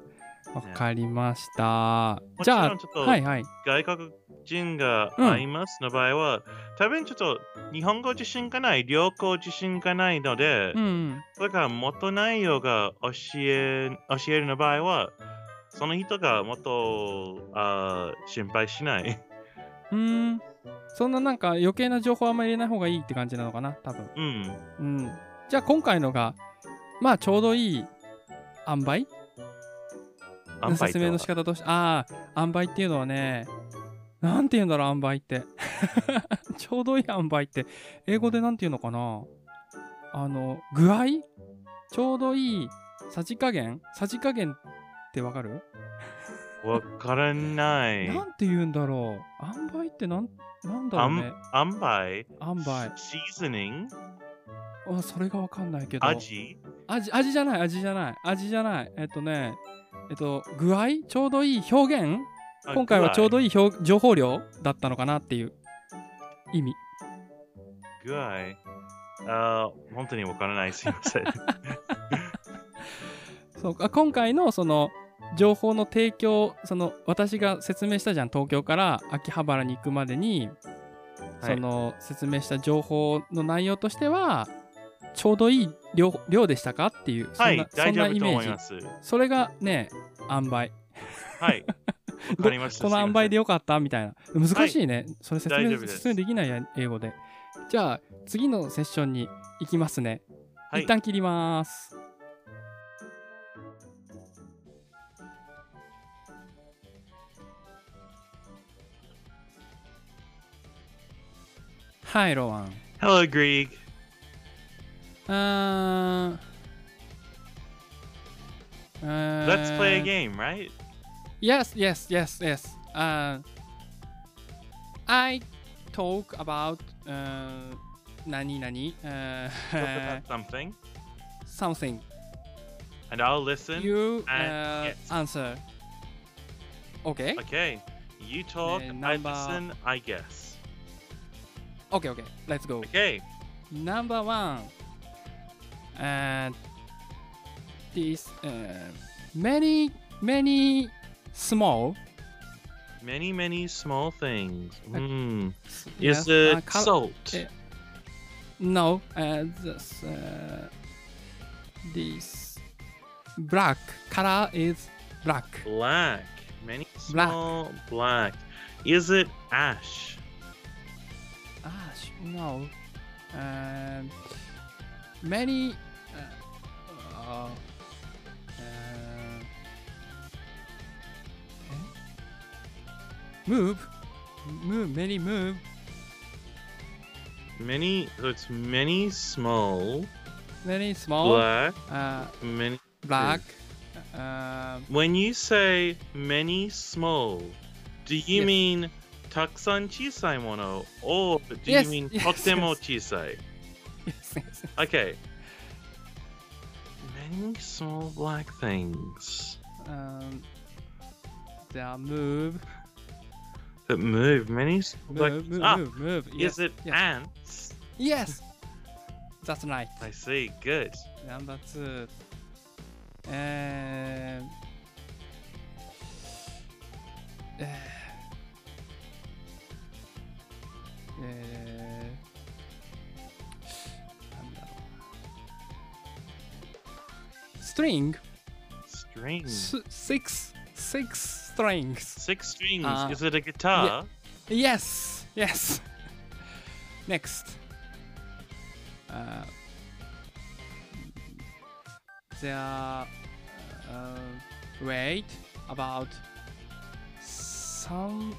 わかりました、ね、じゃあちょっと外国人がいますの場合は、うん、多分ちょっと日本語自信がない旅行自信がないので、うん、それからもっと内容が教え、教えるの場合はその人がもっとあ心配しないうんそんななんか余計な情報はあんまり入れない方がいいって感じなのかな多分、うんうん、じゃあ今回のがまあちょうどいい塩梅の説明の仕方としてああ塩梅っていうのはねなんて言うんだろう塩梅ってちょうどいい塩梅って英語でなんて言うのかなあの具合ちょうどいいさじ加減さじ加減ってわかるわからないなんて言うんだろう塩梅ってなん、なんだろうね塩梅塩梅シーズニングあそれがわかんないけど味味味じゃない味じゃない味じゃないえっとねえっと具合ちょうどいい表現今回はちょうどいい表情報量だったのかなっていう意味具合あ本当にわからないすいませんそうあ今回のその情報の提供その私が説明したじゃん東京から秋葉原に行くまでに、はい、その説明した情報の内容としてはちょうどいい 量, 量でしたかっていうそんな、はい、そんなイメージ大丈夫と思いますそれがね塩梅はいわかりましたこの塩梅でよかったみたいな難しいね、はい、それ説 明, 説明できないや英語でじゃあ次のセッションに行きますね、はい、一旦切りますHi, Rowan. Hello, Greg. Uh, uh, Let's play a game, right? Yes, yes, yes, yes. Uh, I talk about uh, nani nani. Uh, talk about something. Something. And I'll listen. You and uh, yes. answer. Okay. Okay. You talk. Uh, number... I listen. I guess.Okay, okay, let's go. Okay. Number one. And this uh, many, many small. Many, many small things. Mm. Uh, Is yes, it uh, cal- salt? Uh, no. Uh, this, uh, this black color is black. Black. Many small black. black. Is it ash?Ash, no. Uh, many. Uh, uh, uh, move, move. Many move. Many. So it's many small. Many small. Black. Uh, many. Black. Uh, when you say many small, do you yes. mean?たくさん小さいものを Do you mean とても小さい yes, yes. Okay Many small black things、um, They are move That move Many small black move, move, ah, move, move. Is yes, it yes. ants? Yes That's right I see, good Number two、uh, uh,えー、なんだろう string string S- six six strings six strings、uh, is it a guitar? Yeah. Yes yes next、uh, there are、uh, wait about some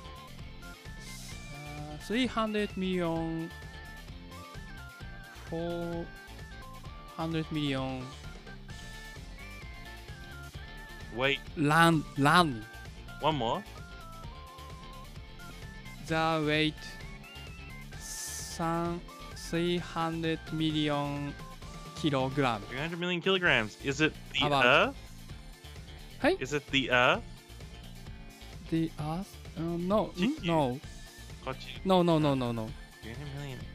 three hundred million, four hundred million. Wait. Land, land, One more. The weight three hundred million kilograms. three hundred million kilograms. Is it the About. Earth? Hey? Is it the Earth? The Earth? Uh, no. No. No, no, no, no, no.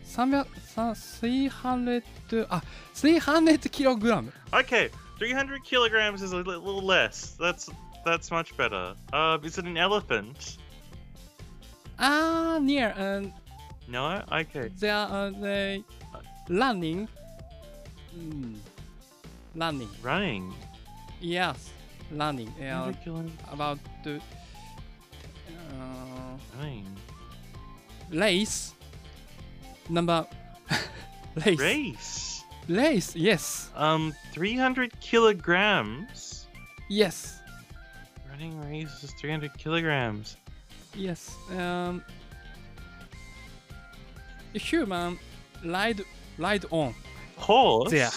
three hundred, three hundred, three hundred kilograms. Okay, three hundred kilograms is a little less. That's that's much better. Uh, is it an elephant? Ah, near. Um, no? Okay. They are uh, they running. Mm. Running. Running? Yes, running. They are about to... Uh, running. Race. Number... race. Race? Race, yes. Um, three hundred kilograms? Yes. Running race is three hundred kilograms. Yes. Um, human ride ride on horse. There.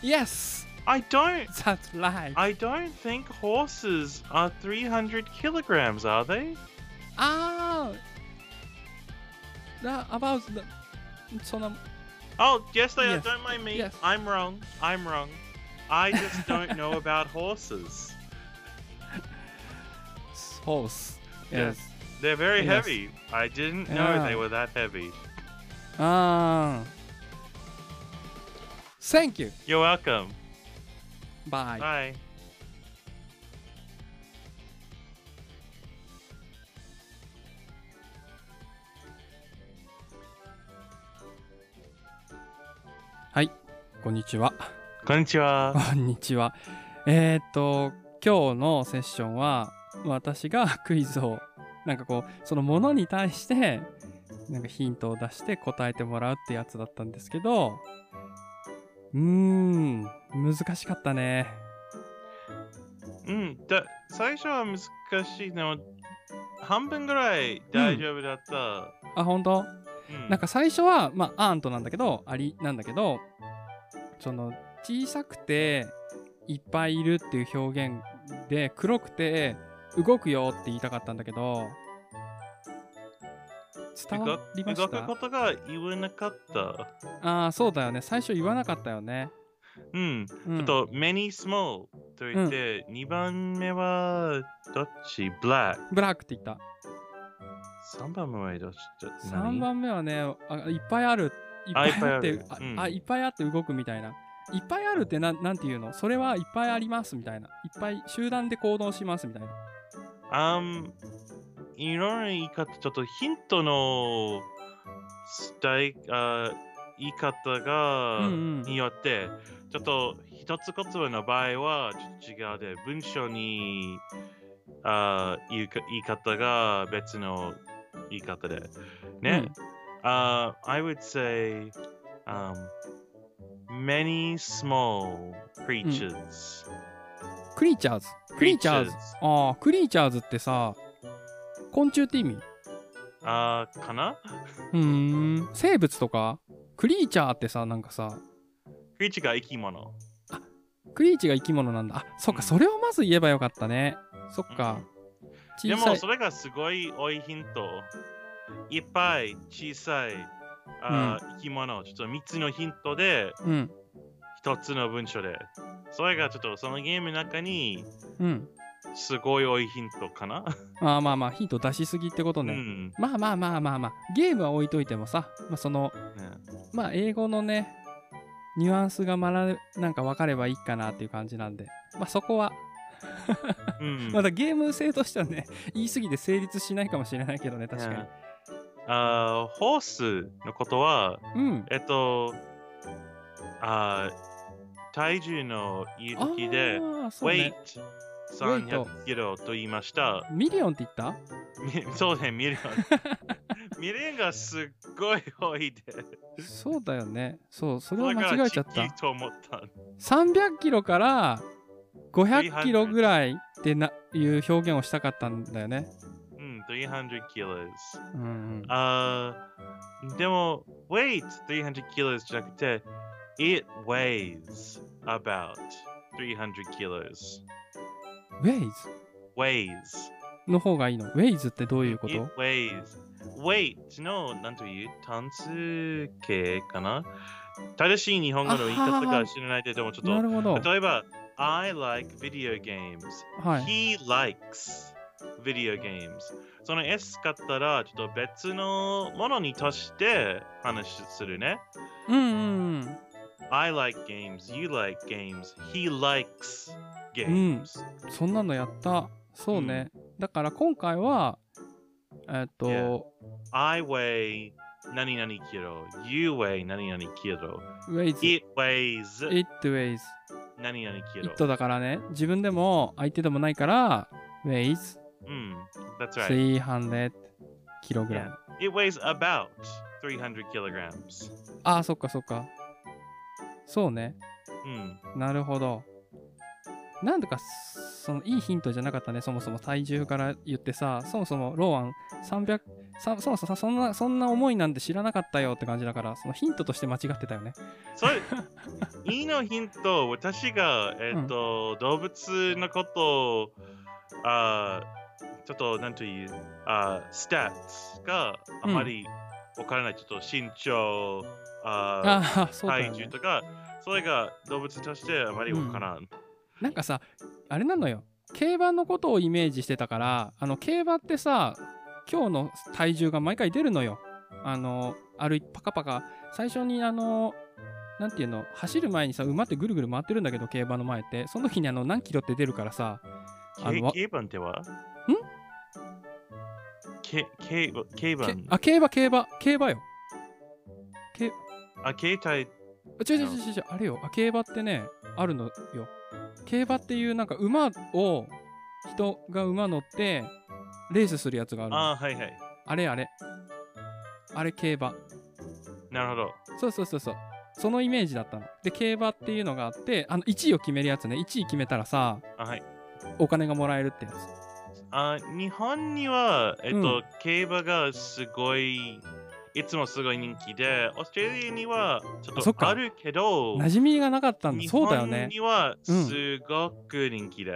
Yes. I don't. That's right. I don't think horses are three hundred kilograms, are they? Ah. Uh, about the. Oh yes, they yes. are. Don't mind me. Yes. I'm wrong. I'm wrong. I just don't know about horses. Horse. Yes. yes. They're very yes. heavy. I didn't know yeah. they were that heavy. Ah. Thank you. You're welcome. Bye. Bye.はい、こんにちは。こんにちは。こんにちは。えーっと、今日のセッションは私がクイズをなんかこうそのものに対してなんかヒントを出して答えてもらうってやつだったんですけど、うーん難しかったね。うんだ最初は難しいの半分ぐらい大丈夫だった。うん、あ本当、うん？なんか最初はまあアントなんだけどアリなんだけど、その小さくていっぱいいるっていう表現で黒くて動くよって言いたかったんだけど、伝わりました？動くことが言わなかった。ああ、そうだよね。最初言わなかったよね。うん。うん、あと、many small と言って、うん、にばんめはどっち？ black。black って言った。さんばんめはどっち？さんばんめはね、あ、いっぱいある。いっぱいあって、あ、うん、あ、いっぱいあって動くみたいな。いっぱいあるってな、なんていうの？それはいっぱいありますみたいな。いっぱい集団で行動しますみたいな。あん、いろんな言い方、ちょっとヒントの伝え、あ、言い方が、によって、ちょっと一つ一つの場合はちょっと違うで、文章に、あ、言うか、言い方が別の言い方で。ね。あ、I would say, um, many small creatures.クリーチャーズクリーチャーズああ、クリーチャーズってさ、昆虫って意味あー、かなうーん、生物とかクリーチャーってさ、なんかさクリーチが生き物あ、クリーチが生き物なんだあ、そっか、うん、それをまず言えばよかったねそっか、うん、でもそれがすごい多いヒントいっぱい小さいあ、うん、生き物、ちょっとみっつのヒントで、うん、ひとつの文章でそれがちょっとそのゲームの中にすごい多いヒントかな、うん、あまあまあヒント出しすぎってことね、うん、まあまあまあまあまあゲームは置いといてもさ、まあ、その、ね、まあ英語のねニュアンスがまらなんか分かればいいかなっていう感じなんでまあそこはうん、まだゲーム性としてはね言い過ぎて成立しないかもしれないけどね確かに、ね、あーホースのことは、うん、えっとあ体重の言い時で、weight さんびゃくキロと言いました。ミリオンって言った？そうね、ミリオン。ミリオンがすっごい多いで。そうだよね。そう、それを間違えちゃった。さんびゃくキロからごひゃくキロぐらいってないう表現をしたかったんだよね。うん、さんびゃくキロ。うん。あー、でも、weight さんびゃくキロじゃなくて、It weighs about three hundred kilos. Weighs? Weighs. の方がいいの。ウェイズってどういうこと？ウェイズ。ウェイズのなんという単数形かな。正しい日本語の言い方が知らないで、でもちょっと。なるほど。例えば I like video games、はい。He likes video games。その S 使ったらちょっと別のものに足して話するね。うんうんうん。I like games, you like games, he likes games、うん、そんなのやった。そうね、うん、だから今回はえっと、yeah. I weigh 何々キロ You weigh 何々キロ It weighs It weighs 何々キロ It だからね、自分でも相手でもないから weighs、うん、That's right さんびゃくキログラム、yeah. It weighs about さんびゃくキログラム。 ああ、そっかそっか、そうね、うん、なるほど。なんだかそのいいヒントじゃなかったね。そもそも体重から言ってさ、そもそもローアンさんびゃく そ, そもそもそんなそんな重いなんて知らなかったよって感じだから、そのヒントとして間違ってたよね。それいいのヒント、私がえっ、ー、と、うん、動物のことをあちょっとなんというあスタッツがあまりわからない、うん、ちょっと身長ああそうだ、ね、体重とかそれが動物としてあまりわからん。うん、なんかさ、あれなのよ、競馬のことをイメージしてたから、あの競馬ってさ、今日の体重が毎回出るのよ。あの歩いパカパカ、最初にあのなんていうの、走る前にさ、馬ってぐるぐる回ってるんだけど、競馬の前って、その時にあの何キロって出るからさ、あの競馬ってはんけ競馬競馬あ競馬競馬競馬よけあ携帯違う違う違う違うあれよ、あ競馬ってねあるのよ。競馬っていうなんか馬を人が馬乗ってレースするやつがある。あ、はいはい。あれあれ。あれ競馬。なるほど。そうそうそうそう。そのイメージだったの。で競馬っていうのがあって、あのいちいを決めるやつね。いちい決めたらさ、あ、はい、お金がもらえるってやつ。あ、日本にはえっと、うん、競馬がすごい。いつもすごい人気で、オーストラリアにはちょっとあるけど、馴染みがなかったんだ。そうだよね。日本にはすごく人気で、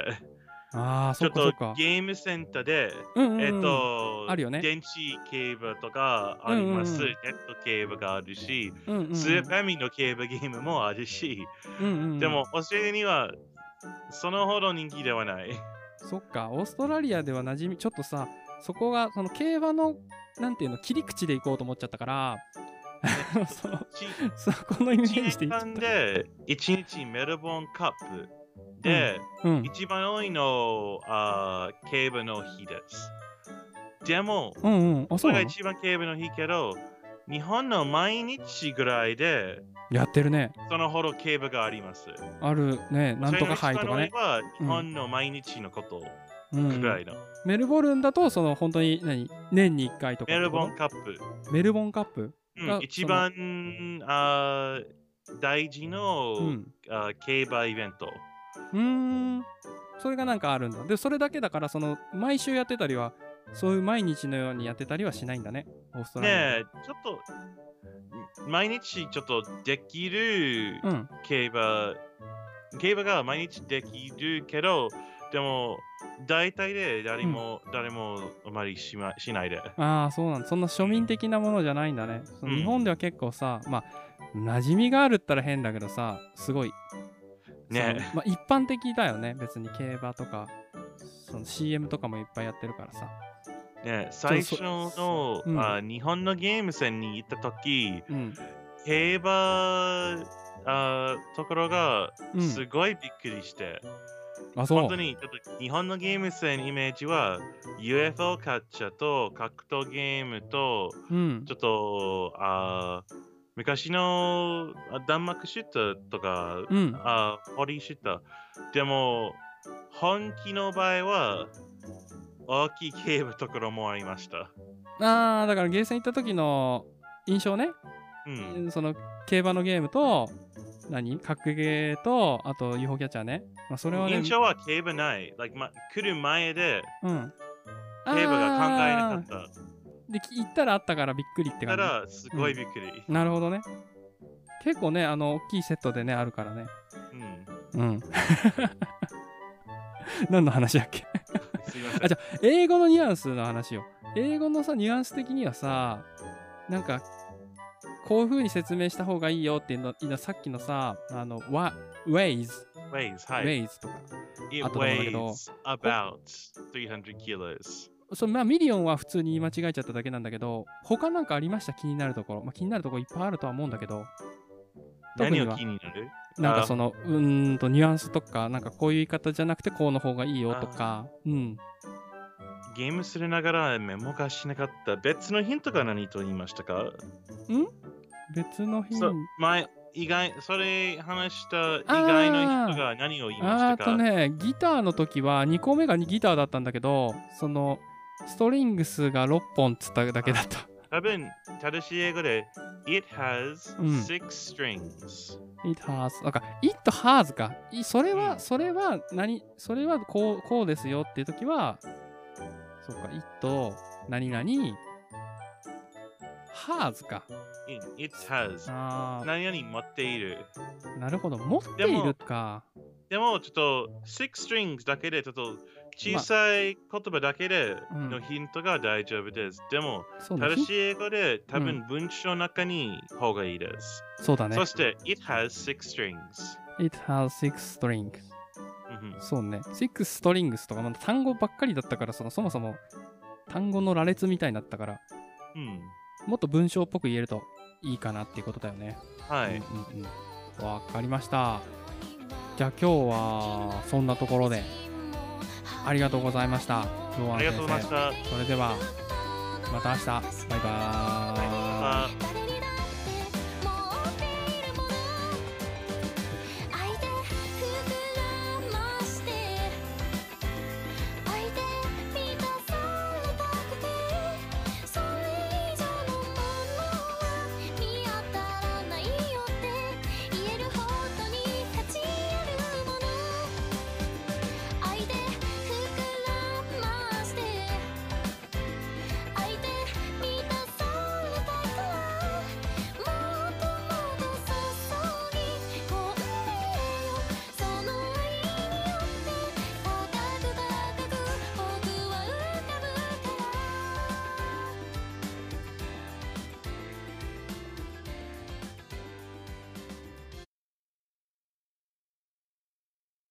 うん、ああ、そうかそうか。ちょっとゲームセンターで、うんうんうん、えっ、ー、とあるよね。電池競馬とかあります。ネ、うんうん、ット競馬があるし、うんうんうん、スーパーミの競馬ゲームもあるし、うんうんうん、でもオーストラリアにはそのほど人気ではない。そっか、オーストラリアでは馴染みちょっとさ、そこがその競馬のなんていうの、切り口でいこうと思っちゃったからそうそこのイメージでいっちゃった。いちねんかんでいちにちメルボンカップで、うんうん、一番多いのあ競馬の日です。でも、うんうん、あ、そうなの？これが一番競馬の日けど、日本の毎日ぐらいでやってるね。そのほど競馬があります。あるね、なんとか杯とかね。それは日本の毎日のこと、うんうん、くらいの。メルボルンだとその本当に何、年にいっかいとか。メルボンカップ。メルボンカップが、うん、一番あ大事の、うん、あ競馬イベント。うーん、それがなんかあるんだ。でそれだけだから、その毎週やってたりは、そういう毎日のようにやってたりはしないんだね、オーストラリア。ねえ、ちょっと毎日ちょっとできる競馬、うん、競馬が毎日できるけど、でも大体で誰も、うん、誰もあまり し, ましないで。ああ、そうなんだ。そんな庶民的なものじゃないんだね。その日本では結構さ、うん、まあ馴染みがあるったら変だけどさ、すごいね、まあ、一般的だよね。別に競馬とかその シーエム とかもいっぱいやってるからさ。ね、最初の、うん、あ日本のゲーム戦に行った時、うん、競馬あところがすごいびっくりして。うん、あ、そう。本当にちょっと日本のゲーム性のイメージは ユーエフオー キャッチャーと格闘ゲームと、うん、ちょっとあ昔の弾幕シュートとか、うん、あポリシュート。でも本気の場合は大きい競馬ところもありました。ああ、だからゲーセン行った時の印象ね、うん、その競馬のゲームと何格ゲーと、あと ユーエフオー キャッチャーね。まあ、それはね、印象は競馬ない、like ま、来る前で、うん、競馬が考えなかった。で行ったらあったからびっくりって感じ。行ったらすごいびっくり、うん、なるほどね。結構ね、あの大きいセットでねあるからね。うんうん何の話だっけあ、じゃあ英語のニュアンスの話を、英語のさニュアンス的にはさ、なんかこういう風に説明した方がいいよっていうの、今さっきのさ、あの ways ways、はい、ways とか It あとなんだけど weighs about さんびゃくキログラム。そのまあミリオンは普通に言い間違えちゃっただけなんだけど、他なんかありました？気になるところ。まあ、気になるところいっぱいあるとは思うんだけど、何を気になる？なんかそのうーんとニュアンスとか、なんかこういう言い方じゃなくてこうの方がいいよとか、うん。ゲームするながらメモ化しなかった別のヒントが何と言いましたか？ん？別のヒント。前以外、それ話した以外の人が何を言いましたか？あーとね、ギターの時はにこめがギターだったんだけど、そのストリングスがろっぽんっつっただけだった。多分正しい英語で It has six strings、うん、It has なんか It has かそれは、うん、それは何それはこうこうですよっていう時はそうか It 何々 has か It has 何々持っている。なるほど、持っているか。でも、でもちょっとsix stringsだけでちょっと小さい言葉だけでのヒントが大丈夫です。まあうん、でも、正しい英語で多分文章の中に方がいいです。そうだね。そして、It has six strings。It has six strings。うん、そうね。six strings とか、ま、単語ばっかりだったから、その、そもそも単語の羅列みたいになったから、うん、もっと文章っぽく言えるといいかなっていうことだよね。はい。うんうん、わかりました。じゃあ今日はそんなところで。ありがとうございました。ありがとうございました。それではまた明日。バイバーイ。